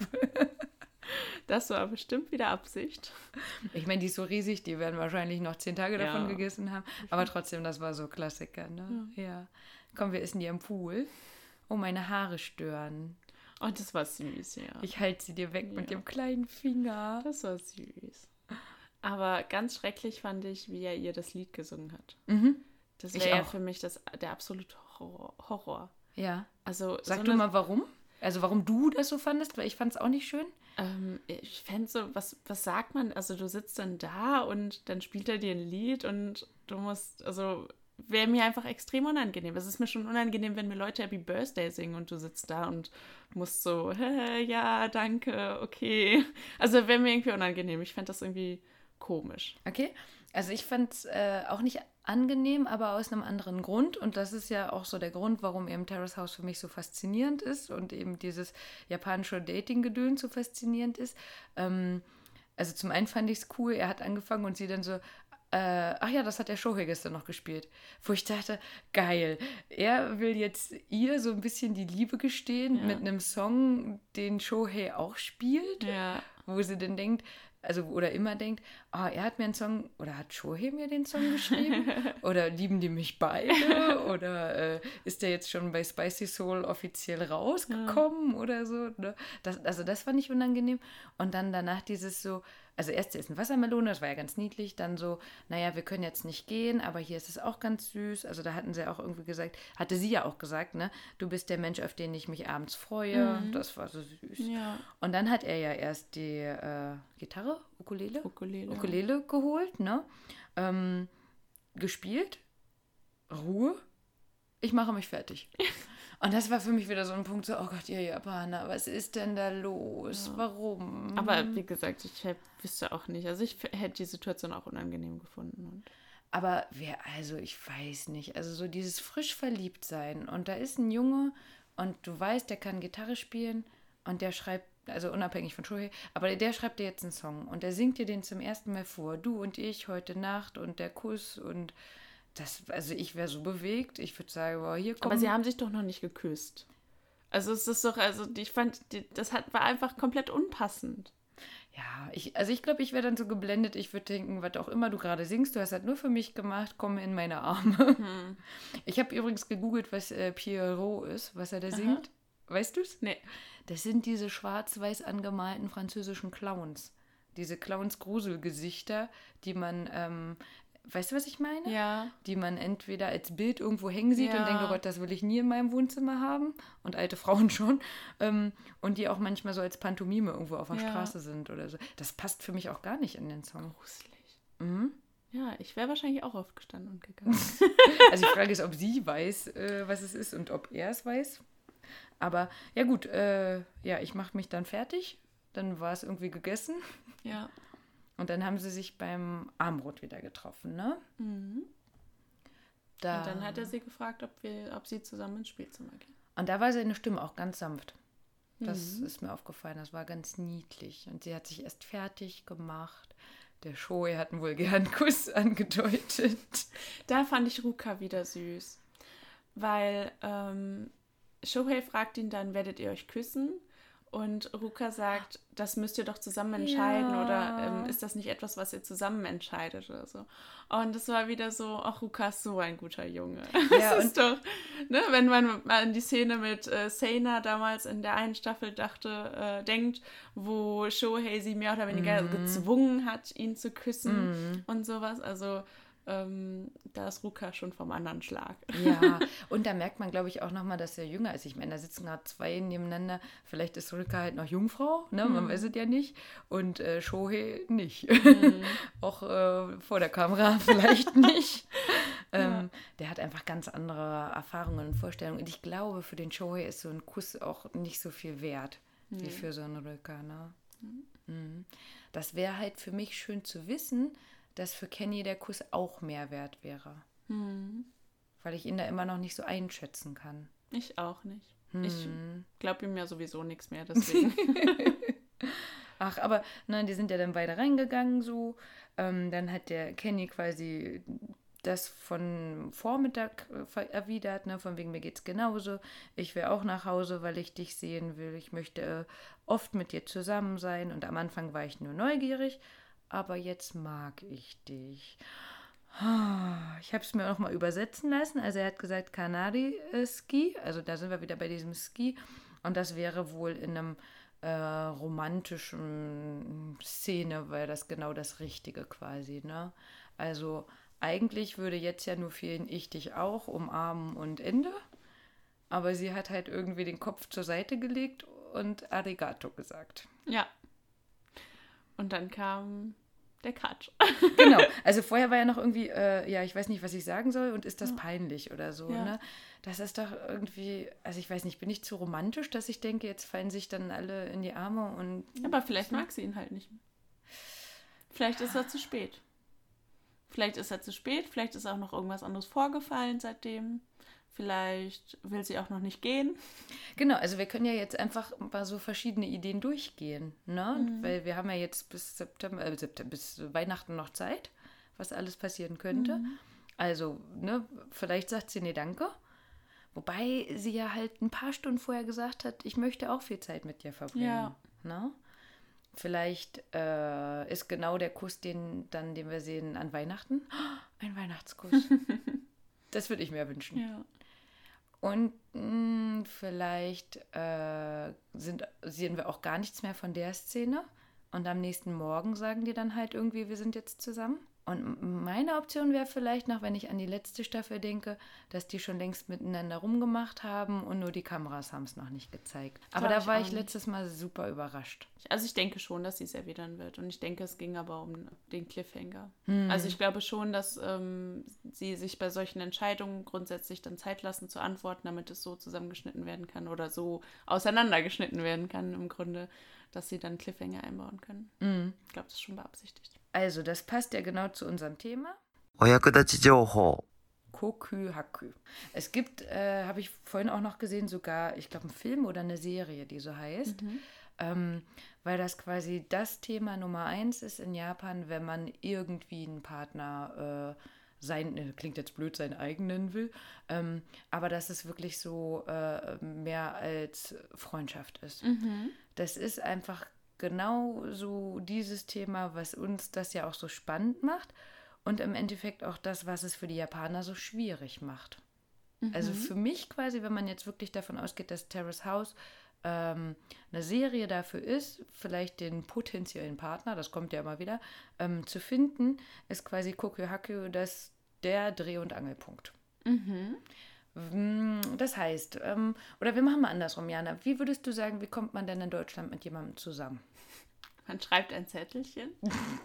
Das war bestimmt wieder Absicht. Ich meine, die ist so riesig, die werden wahrscheinlich noch zehn Tage ja. davon gegessen haben, aber trotzdem, das war so Klassiker, ne? Ja. ja. Komm, wir essen die im Pool. Oh, meine Haare stören. Oh, das war süß, ja. Ich halte sie dir weg ja. mit dem kleinen Finger. Das war süß. Aber ganz schrecklich fand ich, wie er ihr das Lied gesungen hat. Mhm. Das wäre ja für mich das, der absolute Horror. Horror. Ja. Also, Sag so du eine, mal, warum? Also warum du das so fandest? Weil ich fand es auch nicht schön. Ähm, ich fände so, was, was sagt man? Also du sitzt dann da und dann spielt er dir ein Lied und du musst, also wäre mir einfach extrem unangenehm. Es ist mir schon unangenehm, wenn mir Leute Happy Birthday singen und du sitzt da und musst so, hä, ja, danke, okay. Also wäre mir irgendwie unangenehm. Ich fand das irgendwie... komisch. Okay, also ich fand es äh, auch nicht angenehm, aber aus einem anderen Grund, und das ist ja auch so der Grund, warum eben Terrace House für mich so faszinierend ist und eben dieses japanische Dating-Gedöns so faszinierend ist. Ähm, also zum einen fand ich es cool, er hat angefangen und sie dann so, äh, ach ja, das hat der Shohei gestern noch gespielt, wo ich dachte, geil, er will jetzt ihr so ein bisschen die Liebe gestehen ja. mit einem Song, den Shohei auch spielt, ja. wo sie dann denkt, also oder immer denkt, ah, oh, er hat mir einen Song, oder hat Shohei mir den Song geschrieben? Oder lieben die mich beide? Oder äh, ist der jetzt schon bei Spicy Soul offiziell rausgekommen ja. oder so? Ne? Das, also das fand ich unangenehm. Und dann danach dieses so, also erst ist eine Wassermelone, das war ja ganz niedlich, dann so, naja, wir können jetzt nicht gehen, aber hier ist es auch ganz süß, also da hatten sie auch irgendwie gesagt, hatte sie ja auch gesagt, ne, du bist der Mensch, auf den ich mich abends freue, mhm. das war so süß. Ja. Und dann hat er ja erst die äh, Gitarre, Ukulele? Ukulele. Ukulele geholt, ne, ähm, gespielt, Ruhe, ich mache mich fertig. Und das war für mich wieder so ein Punkt, so, oh Gott, ihr Japaner, was ist denn da los? Ja. Warum? Aber wie gesagt, ich hätte, wüsste auch nicht. Also ich hätte die Situation auch unangenehm gefunden. Und aber wer, also ich weiß nicht. Also so dieses frisch verliebt sein und da ist ein Junge und du weißt, der kann Gitarre spielen und der schreibt, also unabhängig von Shohei, aber der schreibt dir jetzt einen Song und der singt dir den zum ersten Mal vor. Du und ich, heute Nacht und der Kuss und... Das, also ich wäre so bewegt, ich würde sagen, boah, hier kommt... Aber sie haben sich doch noch nicht geküsst. Also es ist doch, also ich fand, das hat, war einfach komplett unpassend. Ja, ich, also ich glaube, ich wäre dann so geblendet, ich würde denken, was auch immer du gerade singst, du hast das nur für mich gemacht, komm in meine Arme. Hm. Ich habe übrigens gegoogelt, was äh, Pierrot ist, was er da singt. Aha. Weißt du's? Nee. Das sind diese schwarz-weiß angemalten französischen Clowns. Diese Clowns-Gruselgesichter, die man... Ähm, weißt du, was ich meine? Ja. Die man entweder als Bild irgendwo hängen sieht ja. und denkt, oh Gott, das will ich nie in meinem Wohnzimmer haben. Und alte Frauen schon. Ähm, und die auch manchmal so als Pantomime irgendwo auf der ja. Straße sind oder so. Das passt für mich auch gar nicht in den Song. Gruselig. Mhm. Ja, ich wäre wahrscheinlich auch aufgestanden und gegangen. Also die Frage ist, ob sie weiß, äh, was es ist und ob er es weiß. Aber ja gut, äh, ja, ich mache mich dann fertig. Dann war es irgendwie gegessen. Ja. Und dann haben sie sich beim Armbrot wieder getroffen, ne? Mhm. Da und dann hat er sie gefragt, ob, wir, ob sie zusammen ins Spielzimmer gehen. Und da war seine Stimme auch ganz sanft. Das mhm. ist mir aufgefallen, das war ganz niedlich. Und sie hat sich erst fertig gemacht. Der Shohei hat einen vulgären Kuss angedeutet. Da fand ich Ruka wieder süß. Weil ähm, Shohei fragt ihn dann, werdet ihr euch küssen? Und Ruka sagt, das müsst ihr doch zusammen entscheiden ja. oder ähm, ist das nicht etwas, was ihr zusammen entscheidet oder so. Und das war wieder so, ach, Ruka ist so ein guter Junge. Ja, das ist doch, ne, wenn man an die Szene mit äh, Seina damals in der einen Staffel dachte, äh, denkt, wo Shohei sie mehr oder weniger mhm. gezwungen hat, ihn zu küssen mhm. und sowas, also... Ähm, da ist Ruka schon vom anderen Schlag. Ja, und da merkt man, glaube ich, auch nochmal, dass er jünger ist. Ich meine, da sitzen gerade zwei nebeneinander. Vielleicht ist Ruka halt noch Jungfrau, ne? Man mhm. weiß es ja nicht. Und äh, Shohei nicht. Mhm. Auch äh, vor der Kamera vielleicht nicht. ähm, ja. Der hat einfach ganz andere Erfahrungen und Vorstellungen. Und ich glaube, für den Shohei ist so ein Kuss auch nicht so viel wert, mhm. wie für so einen Ruka, ne? Mhm. Mhm. Das wäre halt für mich schön zu wissen, dass für Kenny der Kuss auch mehr wert wäre. Hm. Weil ich ihn da immer noch nicht so einschätzen kann. Ich auch nicht. Hm. Ich glaube ihm ja sowieso nichts mehr, deswegen. Ach, aber nein, die sind ja dann weiter reingegangen so. Ähm, dann hat der Kenny quasi das von Vormittag erwidert, ne? Von wegen, mir geht's genauso. Ich will auch nach Hause, weil ich dich sehen will. Ich möchte oft mit dir zusammen sein. Und am Anfang war ich nur neugierig. Aber jetzt mag ich dich. Ich habe es mir nochmal übersetzen lassen. Also er hat gesagt, Kanari-Ski. Also da sind wir wieder bei diesem Ski. Und das wäre wohl in einem äh, romantischen Szene, weil das genau das Richtige quasi, ne? Also eigentlich würde jetzt ja nur fehlen, ich dich auch, umarmen und Ende. Aber sie hat halt irgendwie den Kopf zur Seite gelegt und Arigato gesagt. Ja. Und dann kam... der Cut. Genau, also vorher war ja noch irgendwie, äh, ja, ich weiß nicht, was ich sagen soll und ist das ja. peinlich oder so, ja. ne? Das ist doch irgendwie, also ich weiß nicht, bin ich zu romantisch, dass ich denke, jetzt fallen sich dann alle in die Arme und... Aber vielleicht mag sie ihn halt nicht mehr. Vielleicht ist er zu spät. Vielleicht ist er zu spät, vielleicht ist auch noch irgendwas anderes vorgefallen seitdem. Vielleicht will sie auch noch nicht gehen. Genau, also wir können ja jetzt einfach mal so verschiedene Ideen durchgehen, ne? Mhm. Weil wir haben ja jetzt bis September, äh, September, bis Weihnachten noch Zeit, was alles passieren könnte. Mhm. Also, ne, vielleicht sagt sie, nee, danke. Wobei sie ja halt ein paar Stunden vorher gesagt hat, ich möchte auch viel Zeit mit dir verbringen. Ja. Ne? Vielleicht äh, ist genau der Kuss, den, dann, den wir sehen an Weihnachten, oh, ein Weihnachtskuss. Das würde ich mir wünschen. Ja. Und mh, vielleicht äh, sind, sehen wir auch gar nichts mehr von der Szene, Und am nächsten Morgen sagen die dann halt irgendwie, wir sind jetzt zusammen. Und meine Option wäre vielleicht noch, wenn ich an die letzte Staffel denke, dass die schon längst miteinander rumgemacht haben und nur die Kameras haben es noch nicht gezeigt. Aber da war ich letztes Mal super überrascht. Also ich denke schon, dass sie es erwidern wird. Und ich denke, es ging aber um den Cliffhanger. Hm. Also ich glaube schon, dass ähm, sie sich bei solchen Entscheidungen grundsätzlich dann Zeit lassen zu antworten, damit es so zusammengeschnitten werden kann oder so auseinandergeschnitten werden kann im Grunde, dass sie dann Cliffhanger einbauen können. Mm. Ich glaube, das ist schon beabsichtigt. Also, das passt ja genau zu unserem Thema. Oyakudachi-Joho. Kokuhaku. Es gibt, äh, habe ich vorhin auch noch gesehen, sogar, ich glaube, einen Film oder eine Serie, die so heißt. Mhm. Ähm, weil das quasi das Thema Nummer eins ist in Japan, wenn man irgendwie einen Partner äh, sein, klingt jetzt blöd, seinen eigenen will, ähm, aber dass es wirklich so äh, mehr als Freundschaft ist. Mhm. Das ist einfach genau so dieses Thema, was uns das ja auch so spannend macht und im Endeffekt auch das, was es für die Japaner so schwierig macht. Mhm. Also für mich quasi, wenn man jetzt wirklich davon ausgeht, dass Terrace House ähm, eine Serie dafür ist, vielleicht den potenziellen Partner, das kommt ja immer wieder, ähm, zu finden, ist quasi Kokuhaku das der Dreh- und Angelpunkt. Mhm. Das heißt, ähm, oder wir machen mal andersrum, Jana. Wie würdest du sagen, wie kommt man denn in Deutschland mit jemandem zusammen? Man schreibt ein Zettelchen.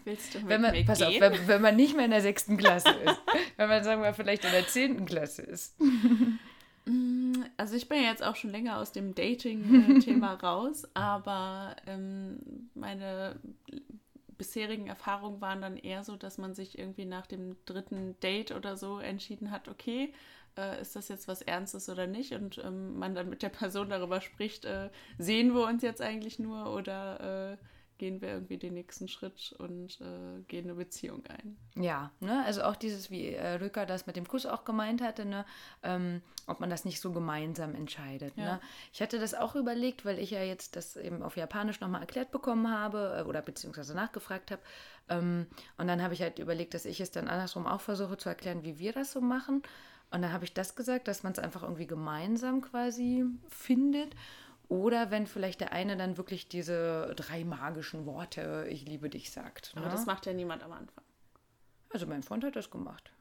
Willst du mit wenn man, mir pass gehen? Auf, wenn, wenn man nicht mehr in der sechsten Klasse ist. Wenn man, sagen wir, vielleicht in der zehnten Klasse ist. Also ich bin ja jetzt auch schon länger aus dem Dating-Thema raus, aber ähm, meine bisherigen Erfahrungen waren dann eher so, dass man sich irgendwie nach dem dritten Date oder so entschieden hat, okay, Äh, ist das jetzt was Ernstes oder nicht? Und ähm, man dann mit der Person darüber spricht, äh, sehen wir uns jetzt eigentlich nur oder äh, gehen wir irgendwie den nächsten Schritt und äh, gehen eine Beziehung ein? Ja, ne? Also auch dieses, wie äh, Ruka das mit dem Kuss auch gemeint hatte, ne? ähm, ob man das nicht so gemeinsam entscheidet. Ja. Ne? Ich hatte das auch überlegt, weil ich ja jetzt das eben auf Japanisch nochmal erklärt bekommen habe äh, oder beziehungsweise nachgefragt habe. Ähm, und dann habe ich halt überlegt, dass ich es dann andersrum auch versuche zu erklären, wie wir das so machen. Und dann habe ich das gesagt, dass man es einfach irgendwie gemeinsam quasi findet. Oder wenn vielleicht der eine dann wirklich diese drei magischen Worte, ich liebe dich, sagt. Aber ne? Das macht ja niemand am Anfang. Also mein Freund hat das gemacht.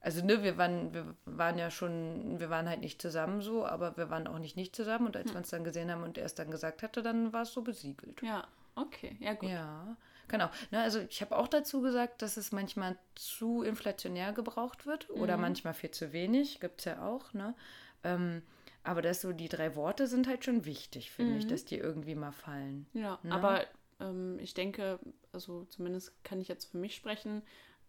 Also ne, wir waren, wir waren ja schon, wir waren halt nicht zusammen so, aber wir waren auch nicht nicht zusammen. Und als hm. wir uns dann gesehen haben und er es dann gesagt hatte, dann war es so besiegelt. Ja, okay, ja gut. Ja, genau. Ne, also ich habe auch dazu gesagt, dass es manchmal zu inflationär gebraucht wird oder mhm. manchmal viel zu wenig, gibt es ja auch. Ne? Ähm, aber dass so die drei Worte sind halt schon wichtig, finde mhm. ich, dass die irgendwie mal fallen. Ja, ne? Aber ähm, ich denke, also zumindest kann ich jetzt für mich sprechen,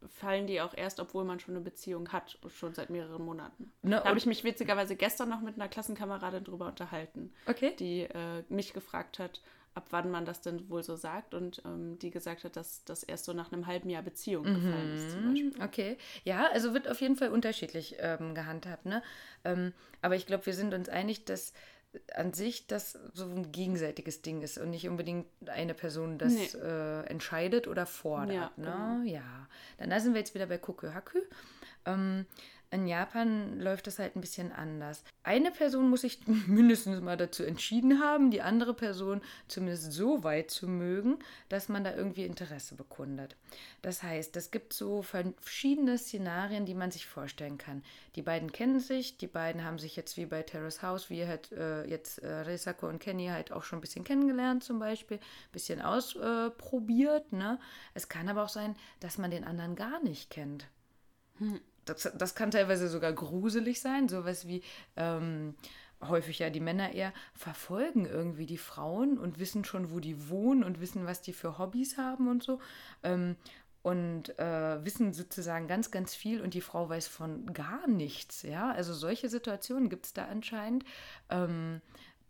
fallen die auch erst, obwohl man schon eine Beziehung hat, schon seit mehreren Monaten. Ne, da habe ich mich witzigerweise gestern noch mit einer Klassenkameradin drüber unterhalten, okay. die äh, mich gefragt hat, ab wann man das denn wohl so sagt und ähm, die gesagt hat, dass das erst so nach einem halben Jahr Beziehung gefallen mhm. ist zum Beispiel. Okay, ja, also wird auf jeden Fall unterschiedlich ähm, gehandhabt, ne? Ähm, aber ich glaube, wir sind uns einig, dass an sich das so ein gegenseitiges Ding ist und nicht unbedingt eine Person das nee. äh, entscheidet oder fordert, ja, ne? Genau. Ja, dann da sind wir jetzt wieder bei Kokuhaku. Ähm, In Japan läuft das halt ein bisschen anders. Eine Person muss sich mindestens mal dazu entschieden haben, die andere Person zumindest so weit zu mögen, dass man da irgendwie Interesse bekundet. Das heißt, es gibt so verschiedene Szenarien, die man sich vorstellen kann. Die beiden kennen sich, die beiden haben sich jetzt wie bei Terrace House, wie halt äh, jetzt äh, Risako und Kenny halt auch schon ein bisschen kennengelernt zum Beispiel, ein bisschen ausprobiert. Äh, ne? Es kann aber auch sein, dass man den anderen gar nicht kennt. Hm. Das, das kann teilweise sogar gruselig sein, sowas wie ähm, häufig ja die Männer eher verfolgen irgendwie die Frauen und wissen schon, wo die wohnen und wissen, was die für Hobbys haben und so ähm, und äh, wissen sozusagen ganz, ganz viel und die Frau weiß von gar nichts, ja, also solche Situationen gibt es da anscheinend, ähm,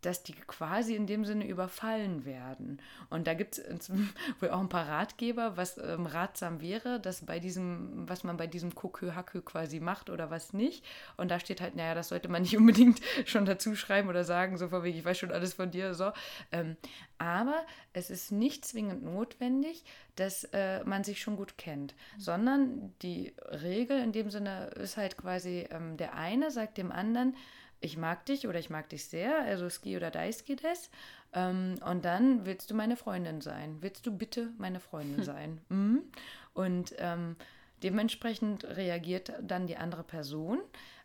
dass die quasi in dem Sinne überfallen werden. Und da gibt es wohl auch ein paar Ratgeber, was ähm, ratsam wäre, dass bei diesem, was man bei diesem Kokuhaku quasi macht oder was nicht. Und da steht halt, naja, das sollte man nicht unbedingt schon dazu schreiben oder sagen, so vorweg, ich weiß schon alles von dir, so. Ähm, aber es ist nicht zwingend notwendig, dass äh, man sich schon gut kennt, mhm. sondern die Regel in dem Sinne ist halt quasi, ähm, der eine sagt dem anderen, ich mag dich oder ich mag dich sehr, also Ski oder Daisuke des. Ähm, und dann willst du meine Freundin sein. Willst du bitte meine Freundin sein? Mhm. Und ähm, dementsprechend reagiert dann die andere Person.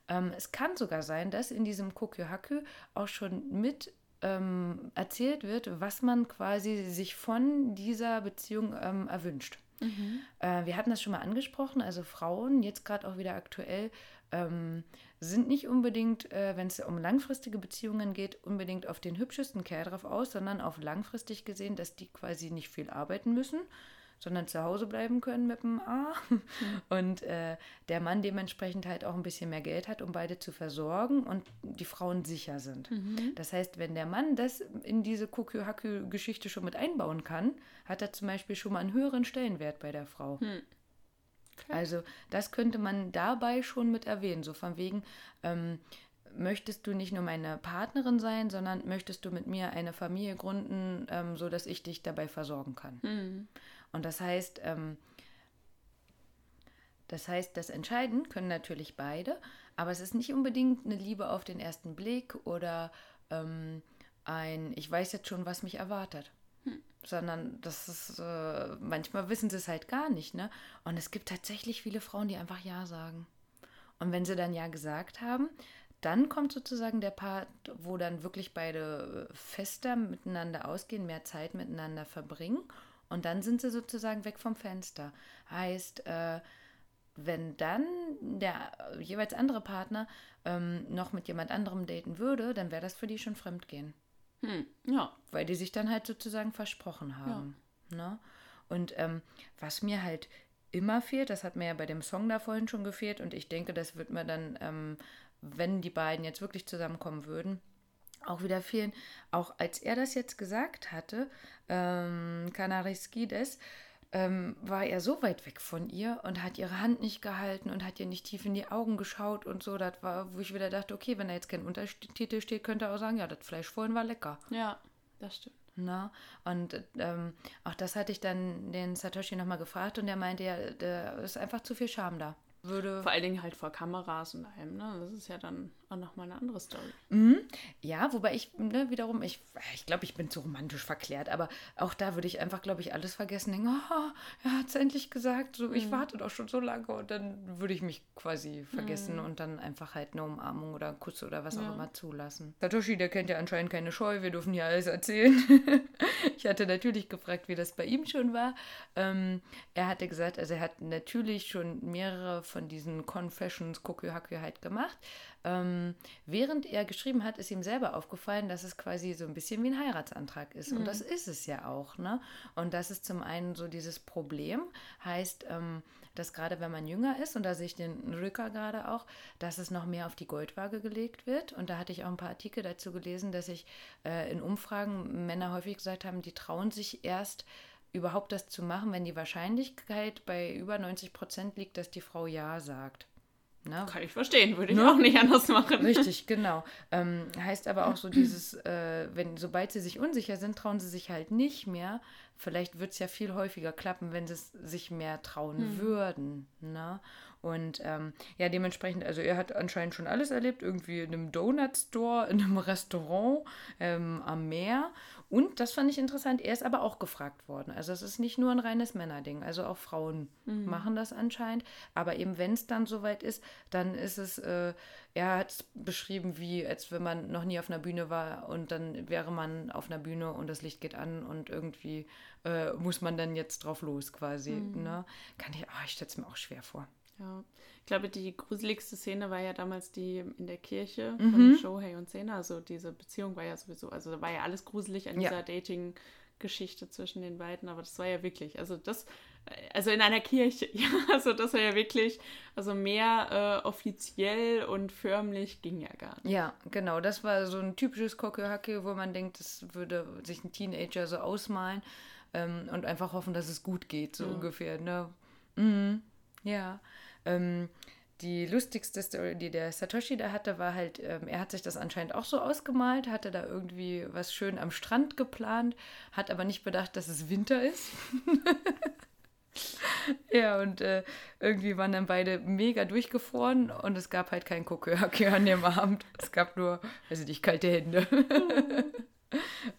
Ähm, es kann sogar sein, dass in diesem Kokuhaku auch schon mit ähm, erzählt wird, was man quasi sich von dieser Beziehung ähm, erwünscht. Mhm. Äh, wir hatten das schon mal angesprochen, also Frauen, jetzt gerade auch wieder aktuell, ähm, sind nicht unbedingt, äh, wenn es um langfristige Beziehungen geht, unbedingt auf den hübschesten Kerl drauf aus, sondern auf langfristig gesehen, dass die quasi nicht viel arbeiten müssen, sondern zu Hause bleiben können mit dem A. Und äh, der Mann dementsprechend halt auch ein bisschen mehr Geld hat, um beide zu versorgen und die Frauen sicher sind. Mhm. Das heißt, wenn der Mann das in diese Kokuhaku-Geschichte schon mit einbauen kann, hat er zum Beispiel schon mal einen höheren Stellenwert bei der Frau. Mhm. Okay. Also das könnte man dabei schon mit erwähnen. So von wegen, ähm, möchtest du nicht nur meine Partnerin sein, sondern möchtest du mit mir eine Familie gründen, ähm, sodass ich dich dabei versorgen kann. Mhm. Und das heißt, ähm, das heißt, das entscheiden können natürlich beide, aber es ist nicht unbedingt eine Liebe auf den ersten Blick oder ähm, ein, ich weiß jetzt schon, was mich erwartet. Hm. Sondern das ist, äh, manchmal wissen sie es halt gar nicht, ne? Und es gibt tatsächlich viele Frauen, die einfach Ja sagen. Und wenn sie dann Ja gesagt haben, dann kommt sozusagen der Part, wo dann wirklich beide fester miteinander ausgehen, mehr Zeit miteinander verbringen. Und dann sind sie sozusagen weg vom Fenster. Heißt, äh, wenn dann der jeweils andere Partner ähm, noch mit jemand anderem daten würde, dann wäre das für die schon Fremdgehen. Hm, ja. Weil die sich dann halt sozusagen versprochen haben. Ja. Ne? Und ähm, was mir halt immer fehlt, das hat mir ja bei dem Song da vorhin schon gefehlt und ich denke, das wird mir dann, ähm, wenn die beiden jetzt wirklich zusammenkommen würden, auch wieder fehlen, auch als er das jetzt gesagt hatte, ähm, Kanariskides, ähm, war er so weit weg von ihr und hat ihre Hand nicht gehalten und hat ihr nicht tief in die Augen geschaut und so, das war, wo ich wieder dachte, okay, wenn da jetzt kein Untertitel steht, könnte er auch sagen, ja, das Fleisch vorhin war lecker. Ja, das stimmt. Na, und ähm, auch das hatte ich dann den Satoshi nochmal gefragt und der meinte, ja, da ist einfach zu viel Scham da. Würde vor allen Dingen halt vor Kameras und allem, ne? Das ist ja dann auch nochmal eine andere Story. Mhm. Ja, wobei ich, ne, wiederum, ich, ich glaube, ich bin zu romantisch verklärt, aber auch da würde ich einfach, glaube ich, alles vergessen. Denken, oh, er hat es endlich gesagt, so, ich mhm. warte doch schon so lange und dann würde ich mich quasi vergessen mhm. und dann einfach halt eine Umarmung oder einen Kuss oder was ja. auch immer zulassen. Satoshi, der kennt ja anscheinend keine Scheu, wir dürfen hier alles erzählen. Ich hatte natürlich gefragt, wie das bei ihm schon war. Ähm, er hatte gesagt, also er hat natürlich schon mehrere von diesen Confessions Kokuhaku halt gemacht. Ähm, während er geschrieben hat, ist ihm selber aufgefallen, dass es quasi so ein bisschen wie ein Heiratsantrag ist. Mhm. Und das ist es ja auch, ne? Und das ist zum einen so dieses Problem, heißt, ähm, dass gerade wenn man jünger ist, und da sehe ich den Ruka gerade auch, dass es noch mehr auf die Goldwaage gelegt wird. Und da hatte ich auch ein paar Artikel dazu gelesen, dass ich äh, in Umfragen Männer häufig gesagt haben, die trauen sich erst überhaupt das zu machen, wenn die Wahrscheinlichkeit bei über neunzig Prozent liegt, dass die Frau Ja sagt. Na? Kann ich verstehen, würde ich ne? auch nicht anders machen. Richtig, genau. Ähm, heißt aber auch so dieses, äh, wenn sobald sie sich unsicher sind, trauen sie sich halt nicht mehr. Vielleicht wird es ja viel häufiger klappen, wenn sie es sich mehr trauen hm. würden. Na? Und ähm, ja, dementsprechend, also er hat anscheinend schon alles erlebt, irgendwie in einem Donut-Store, in einem Restaurant, ähm, am Meer. Und das fand ich interessant, er ist aber auch gefragt worden. Also es ist nicht nur ein reines Männerding, also auch Frauen mhm. machen das anscheinend. Aber eben wenn es dann soweit ist, dann ist es, äh, er hat es beschrieben, wie als wenn man noch nie auf einer Bühne war und dann wäre man auf einer Bühne und das Licht geht an und irgendwie äh, muss man dann jetzt drauf los quasi. Mhm. Ne? Kann ich, oh, ich stelle es mir auch schwer vor. Ja, ich glaube, die gruseligste Szene war ja damals die in der Kirche mhm. von Shohei und Sena. Also diese Beziehung war ja sowieso, also war ja alles gruselig an ja. dieser Dating-Geschichte zwischen den beiden. Aber das war ja wirklich, also das, also in einer Kirche, ja, also das war ja wirklich, also mehr äh, offiziell und förmlich ging ja gar nicht. Ja, genau, das war so ein typisches Kokuhaku, wo man denkt, das würde sich ein Teenager so ausmalen ähm, und einfach hoffen, dass es gut geht, so ja. ungefähr, ne? Mhm. Ja, ähm, die lustigste Story, die der Satoshi da hatte, war halt, ähm, er hat sich das anscheinend auch so ausgemalt, hatte da irgendwie was schön am Strand geplant, hat aber nicht bedacht, dass es Winter ist. Ja, und äh, irgendwie waren dann beide mega durchgefroren und es gab halt keinen Kokuhaku an dem Abend. Es gab nur, also nicht kalte Hände.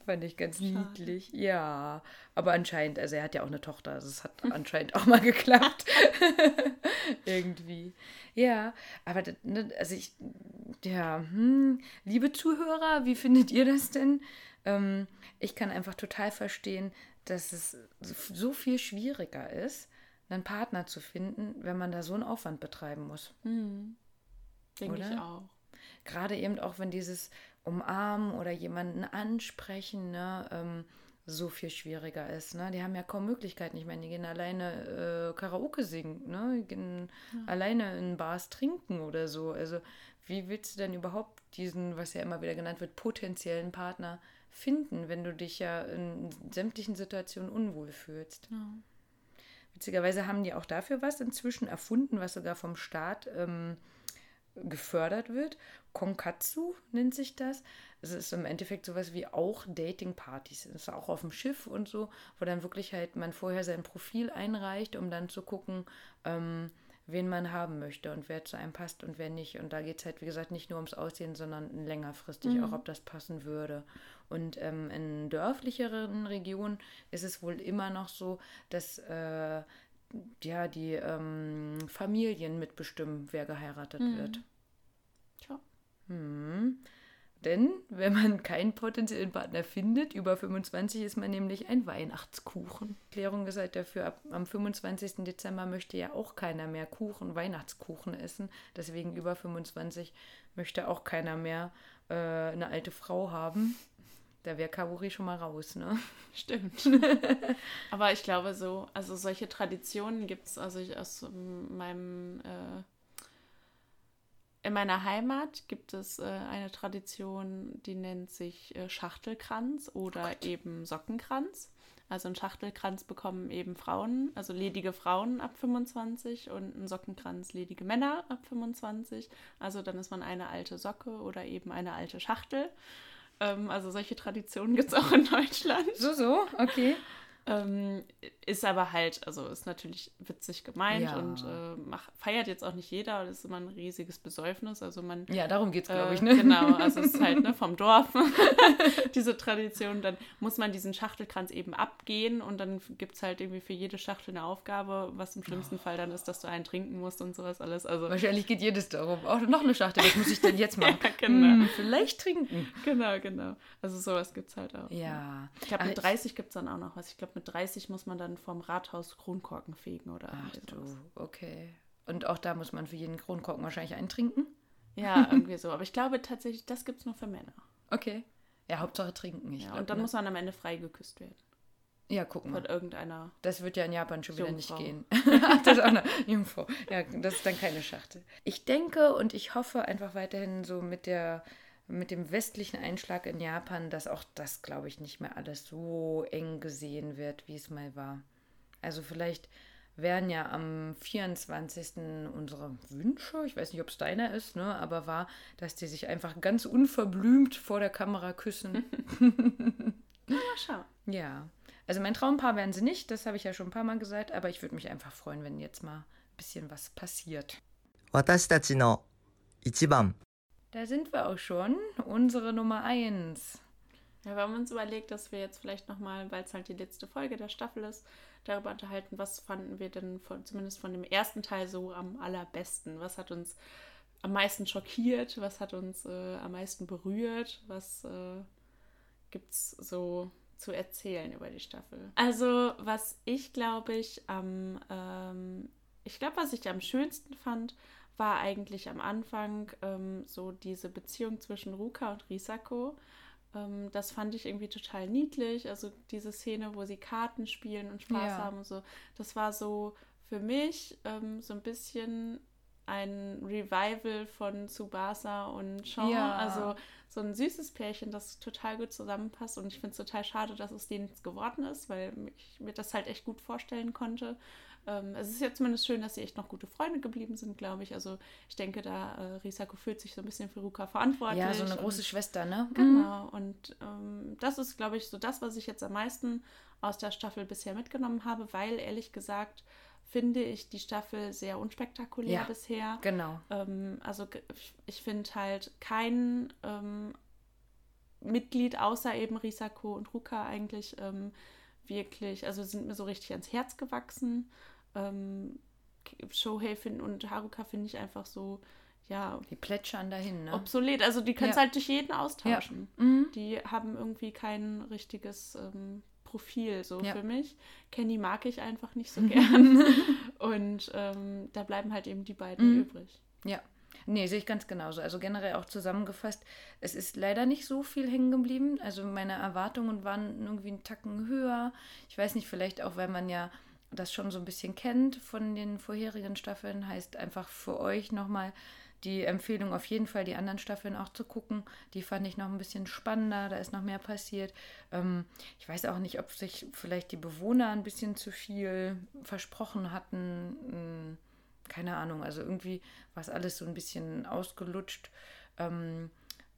Fand ich ganz Schade. niedlich. Ja, aber anscheinend, also er hat ja auch eine Tochter, also es hat anscheinend auch mal geklappt. Irgendwie. Ja, aber das, also ich, ja, hm, liebe Zuhörer, wie findet ihr das denn? Ähm, ich kann einfach total verstehen, dass es so viel schwieriger ist, einen Partner zu finden, wenn man da so einen Aufwand betreiben muss. Mhm. Denke ich auch. Gerade eben auch, wenn dieses Umarmen oder jemanden ansprechen, ne, ähm, so viel schwieriger ist. Ne? Die haben ja kaum Möglichkeiten. Ich meine, die gehen alleine äh, Karaoke singen, ne? Die gehen ja. alleine in Bars trinken oder so. Also wie willst du denn überhaupt diesen, was ja immer wieder genannt wird, potenziellen Partner finden, wenn du dich ja in sämtlichen Situationen unwohl fühlst? Ja. Witzigerweise haben die auch dafür was inzwischen erfunden, was sogar vom Staat ähm, gefördert wird. Konkatsu nennt sich das. Es ist im Endeffekt sowas wie auch Dating-Partys. Das ist auch auf dem Schiff und so, wo dann wirklich halt man vorher sein Profil einreicht, um dann zu gucken, ähm, wen man haben möchte und wer zu einem passt und wer nicht. Und da geht es halt, wie gesagt, nicht nur ums Aussehen, sondern längerfristig mhm. auch, ob das passen würde. Und ähm, in dörflicheren Regionen ist es wohl immer noch so, dass äh, ja, die ähm, Familien mitbestimmen, wer geheiratet mhm. wird. Ja. Mhm. Denn wenn man keinen potenziellen Partner findet, über fünfundzwanzig ist man nämlich ein Weihnachtskuchen. Erklärung ist halt dafür, ab, am fünfundzwanzigsten Dezember möchte ja auch keiner mehr Kuchen, Weihnachtskuchen essen. Deswegen über fünfundzwanzig möchte auch keiner mehr äh, eine alte Frau haben. Da wäre Kaori schon mal raus, ne? Stimmt. Aber ich glaube so, also solche Traditionen gibt es, also ich aus meinem... Äh In meiner Heimat gibt es äh, eine Tradition, die nennt sich äh, Schachtelkranz oder oh eben Sockenkranz. Also einen Schachtelkranz bekommen eben Frauen, also ledige Frauen ab fünfundzwanzig und einen Sockenkranz ledige Männer ab fünfundzwanzig. Also dann ist man eine alte Socke oder eben eine alte Schachtel. Ähm, also solche Traditionen gibt es auch in Deutschland. So, so, okay. Ähm, ist aber halt, also ist natürlich witzig gemeint ja. und äh, mach, feiert jetzt auch nicht jeder, das ist immer ein riesiges Besäufnis, also man... Ja, darum geht's, glaube äh, ich, ne? Genau, also es ist halt, ne, vom Dorf, diese Tradition, dann muss man diesen Schachtelkranz eben abgehen und dann gibt's halt irgendwie für jede Schachtel eine Aufgabe, was im schlimmsten oh. Fall dann ist, dass du einen trinken musst und sowas alles, also... Wahrscheinlich geht jedes darum, auch noch eine Schachtel, was muss ich denn jetzt machen? Ja, genau. Hm, vielleicht trinken. Genau, genau, also sowas gibt's halt auch. Ja. Ne? Ich glaube, mit dreißig gibt's dann auch noch was, ich glaube, mit dreißig muss man dann vorm Rathaus Kronkorken fegen oder Ach du, okay. Und auch da muss man für jeden Kronkorken wahrscheinlich eintrinken? Ja, irgendwie so. Aber ich glaube tatsächlich, das gibt es nur für Männer. Okay. Ja, Hauptsache trinken. Ich ja, glaub, und dann ne? muss man am Ende frei geküsst werden. Ja, guck mal. Von irgendeiner Das wird ja in Japan schon wieder nicht gehen. Das ist auch eine Jungfrau. Ja, das ist dann keine Schachtel. Ich denke und ich hoffe einfach weiterhin so mit der... mit dem westlichen Einschlag in Japan, dass auch das, glaube ich, nicht mehr alles so eng gesehen wird, wie es mal war. Also vielleicht wären ja am vierundzwanzigsten unsere Wünsche, ich weiß nicht, ob es deiner ist, ne, aber war, dass die sich einfach ganz unverblümt vor der Kamera küssen. Na, mal schauen. Ja, also mein Traumpaar wären sie nicht, das habe ich ja schon ein paar Mal gesagt, aber ich würde mich einfach freuen, wenn jetzt mal ein bisschen was passiert. Watashitachi no Ichiban. Da sind wir auch schon, unsere Nummer eins. Ja, wir haben uns überlegt, dass wir jetzt vielleicht nochmal, weil es halt die letzte Folge der Staffel ist, darüber unterhalten, was fanden wir denn von, zumindest von dem ersten Teil so am allerbesten. Was hat uns am meisten schockiert, was hat uns äh, am meisten berührt, was äh, gibt's so zu erzählen über die Staffel. Also was ich glaube ich am, ähm, ich glaube was ich am schönsten fand, war eigentlich am Anfang ähm, so diese Beziehung zwischen Ruka und Risako. Ähm, das fand ich irgendwie total niedlich. Also diese Szene, wo sie Karten spielen und Spaß ja. haben und so. Das war so für mich ähm, so ein bisschen ein Revival von Tsubasa und Sean. Ja. Also so ein süßes Pärchen, das total gut zusammenpasst. Und ich finde es total schade, dass es denen geworden ist, weil ich mir das halt echt gut vorstellen konnte. Ähm, es ist ja zumindest schön, dass sie echt noch gute Freunde geblieben sind, glaube ich. Also ich denke, da äh, Risako fühlt sich so ein bisschen für Ruka verantwortlich. Ja, so eine große und, Schwester, ne? Genau. Mhm. Und ähm, das ist, glaube ich, so das, was ich jetzt am meisten aus der Staffel bisher mitgenommen habe, weil ehrlich gesagt finde ich die Staffel sehr unspektakulär ja, bisher. Genau. Ähm, also ich finde halt kein ähm, Mitglied außer eben Risako und Ruka eigentlich ähm, wirklich, also sind mir so richtig ans Herz gewachsen. Ähm, Shohei find, und Haruka finde ich einfach so, ja. Die plätschern dahin, ne? Obsolet, also die kannst ja. halt durch jeden austauschen. Ja. Mhm. Die haben irgendwie kein richtiges ähm, Profil so ja. für mich. Kenny mag ich einfach nicht so gern. Und ähm, da bleiben halt eben die beiden mhm. übrig. Ja. Nee, sehe ich ganz genauso. Also generell auch zusammengefasst, es ist leider nicht so viel hängen geblieben. Also meine Erwartungen waren irgendwie einen Tacken höher. Ich weiß nicht, vielleicht auch, weil man ja das schon so ein bisschen kennt von den vorherigen Staffeln, heißt einfach für euch nochmal die Empfehlung, auf jeden Fall die anderen Staffeln auch zu gucken. Die fand ich noch ein bisschen spannender, da ist noch mehr passiert. Ähm, ich weiß auch nicht, ob sich vielleicht die Bewohner ein bisschen zu viel versprochen hatten. Keine Ahnung, also irgendwie war es alles so ein bisschen ausgelutscht. Ähm,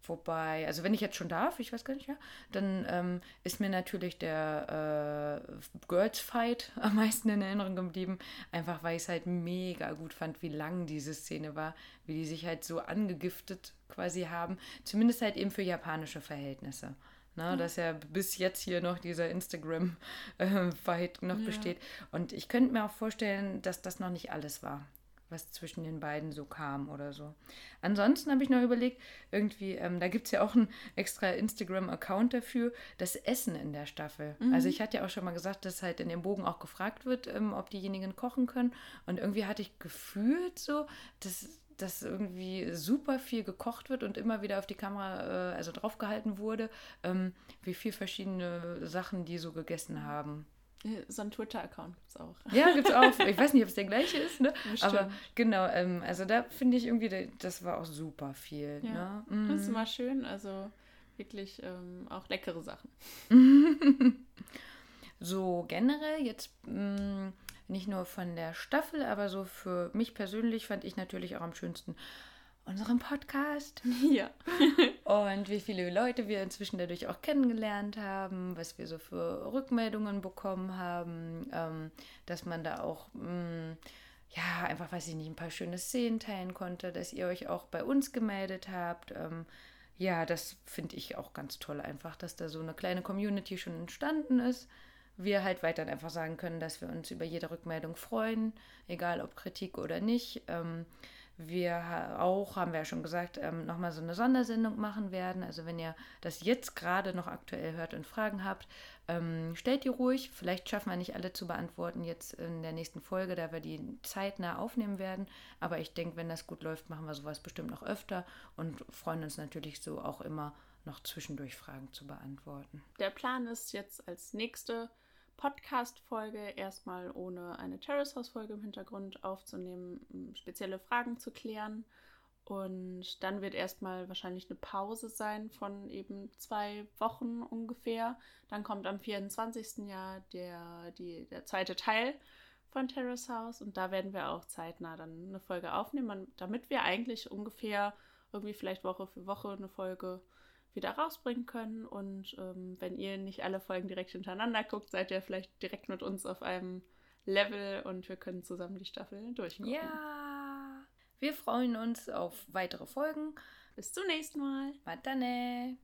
wobei, also wenn ich jetzt schon darf, ich weiß gar nicht, ja, dann ähm, ist mir natürlich der äh, Girls Fight am meisten in Erinnerung geblieben. Einfach, weil ich es halt mega gut fand, wie lang diese Szene war, wie die sich halt so angegiftet quasi haben. Zumindest halt eben für japanische Verhältnisse. Na, mhm. dass ja bis jetzt hier noch dieser Instagram-Fight noch ja. besteht. Und ich könnte mir auch vorstellen, dass das noch nicht alles war, was zwischen den beiden so kam oder so. Ansonsten habe ich noch überlegt, irgendwie, ähm, da gibt es ja auch einen extra Instagram-Account dafür, das Essen in der Staffel. Mhm. Also ich hatte ja auch schon mal gesagt, dass halt in dem Bogen auch gefragt wird, ähm, ob diejenigen kochen können. Und irgendwie hatte ich gefühlt so, dass... dass irgendwie super viel gekocht wird und immer wieder auf die Kamera, äh, also draufgehalten wurde, ähm, wie viel verschiedene Sachen die so gegessen haben. So ein Twitter-Account gibt es auch. Ja, gibt es auch. Ich weiß nicht, ob es der gleiche ist, ne? Bestimmt. Aber genau, ähm, also da finde ich irgendwie, das war auch super viel. Ja. Ne? Mm. Das ist immer schön, also wirklich ähm, auch leckere Sachen. So generell jetzt... Mh, nicht nur von der Staffel, aber so für mich persönlich fand ich natürlich auch am schönsten unseren Podcast. Ja. Und wie viele Leute wir inzwischen dadurch auch kennengelernt haben, was wir so für Rückmeldungen bekommen haben, ähm, dass man da auch... Mh, ja, einfach, weiß ich nicht, ein paar schöne Szenen teilen konnte, dass ihr euch auch bei uns gemeldet habt. Ähm, ja, das finde ich auch ganz toll einfach, dass da so eine kleine Community schon entstanden ist. Wir halt weiterhin einfach sagen können, dass wir uns über jede Rückmeldung freuen, egal ob Kritik oder nicht. Wir auch, haben wir ja schon gesagt, nochmal so eine Sondersendung machen werden. Also wenn ihr das jetzt gerade noch aktuell hört und Fragen habt, stellt die ruhig. Vielleicht schaffen wir nicht alle zu beantworten jetzt in der nächsten Folge, da wir die zeitnah aufnehmen werden. Aber ich denke, wenn das gut läuft, machen wir sowas bestimmt noch öfter und freuen uns natürlich so auch immer, noch zwischendurch Fragen zu beantworten. Der Plan ist jetzt als nächste Podcast-Folge erstmal ohne eine Terrace House-Folge im Hintergrund aufzunehmen, um spezielle Fragen zu klären. Und dann wird erstmal wahrscheinlich eine Pause sein von eben zwei Wochen ungefähr. Dann kommt am vierundzwanzigsten Jahr der, die, der zweite Teil von Terrace House und da werden wir auch zeitnah dann eine Folge aufnehmen, damit wir eigentlich ungefähr irgendwie vielleicht Woche für Woche eine Folge wieder rausbringen können und ähm, wenn ihr nicht alle Folgen direkt hintereinander guckt, seid ihr vielleicht direkt mit uns auf einem Level und wir können zusammen die Staffel durchgucken. Ja, wir freuen uns auf weitere Folgen. Bis zum nächsten Mal. Matane.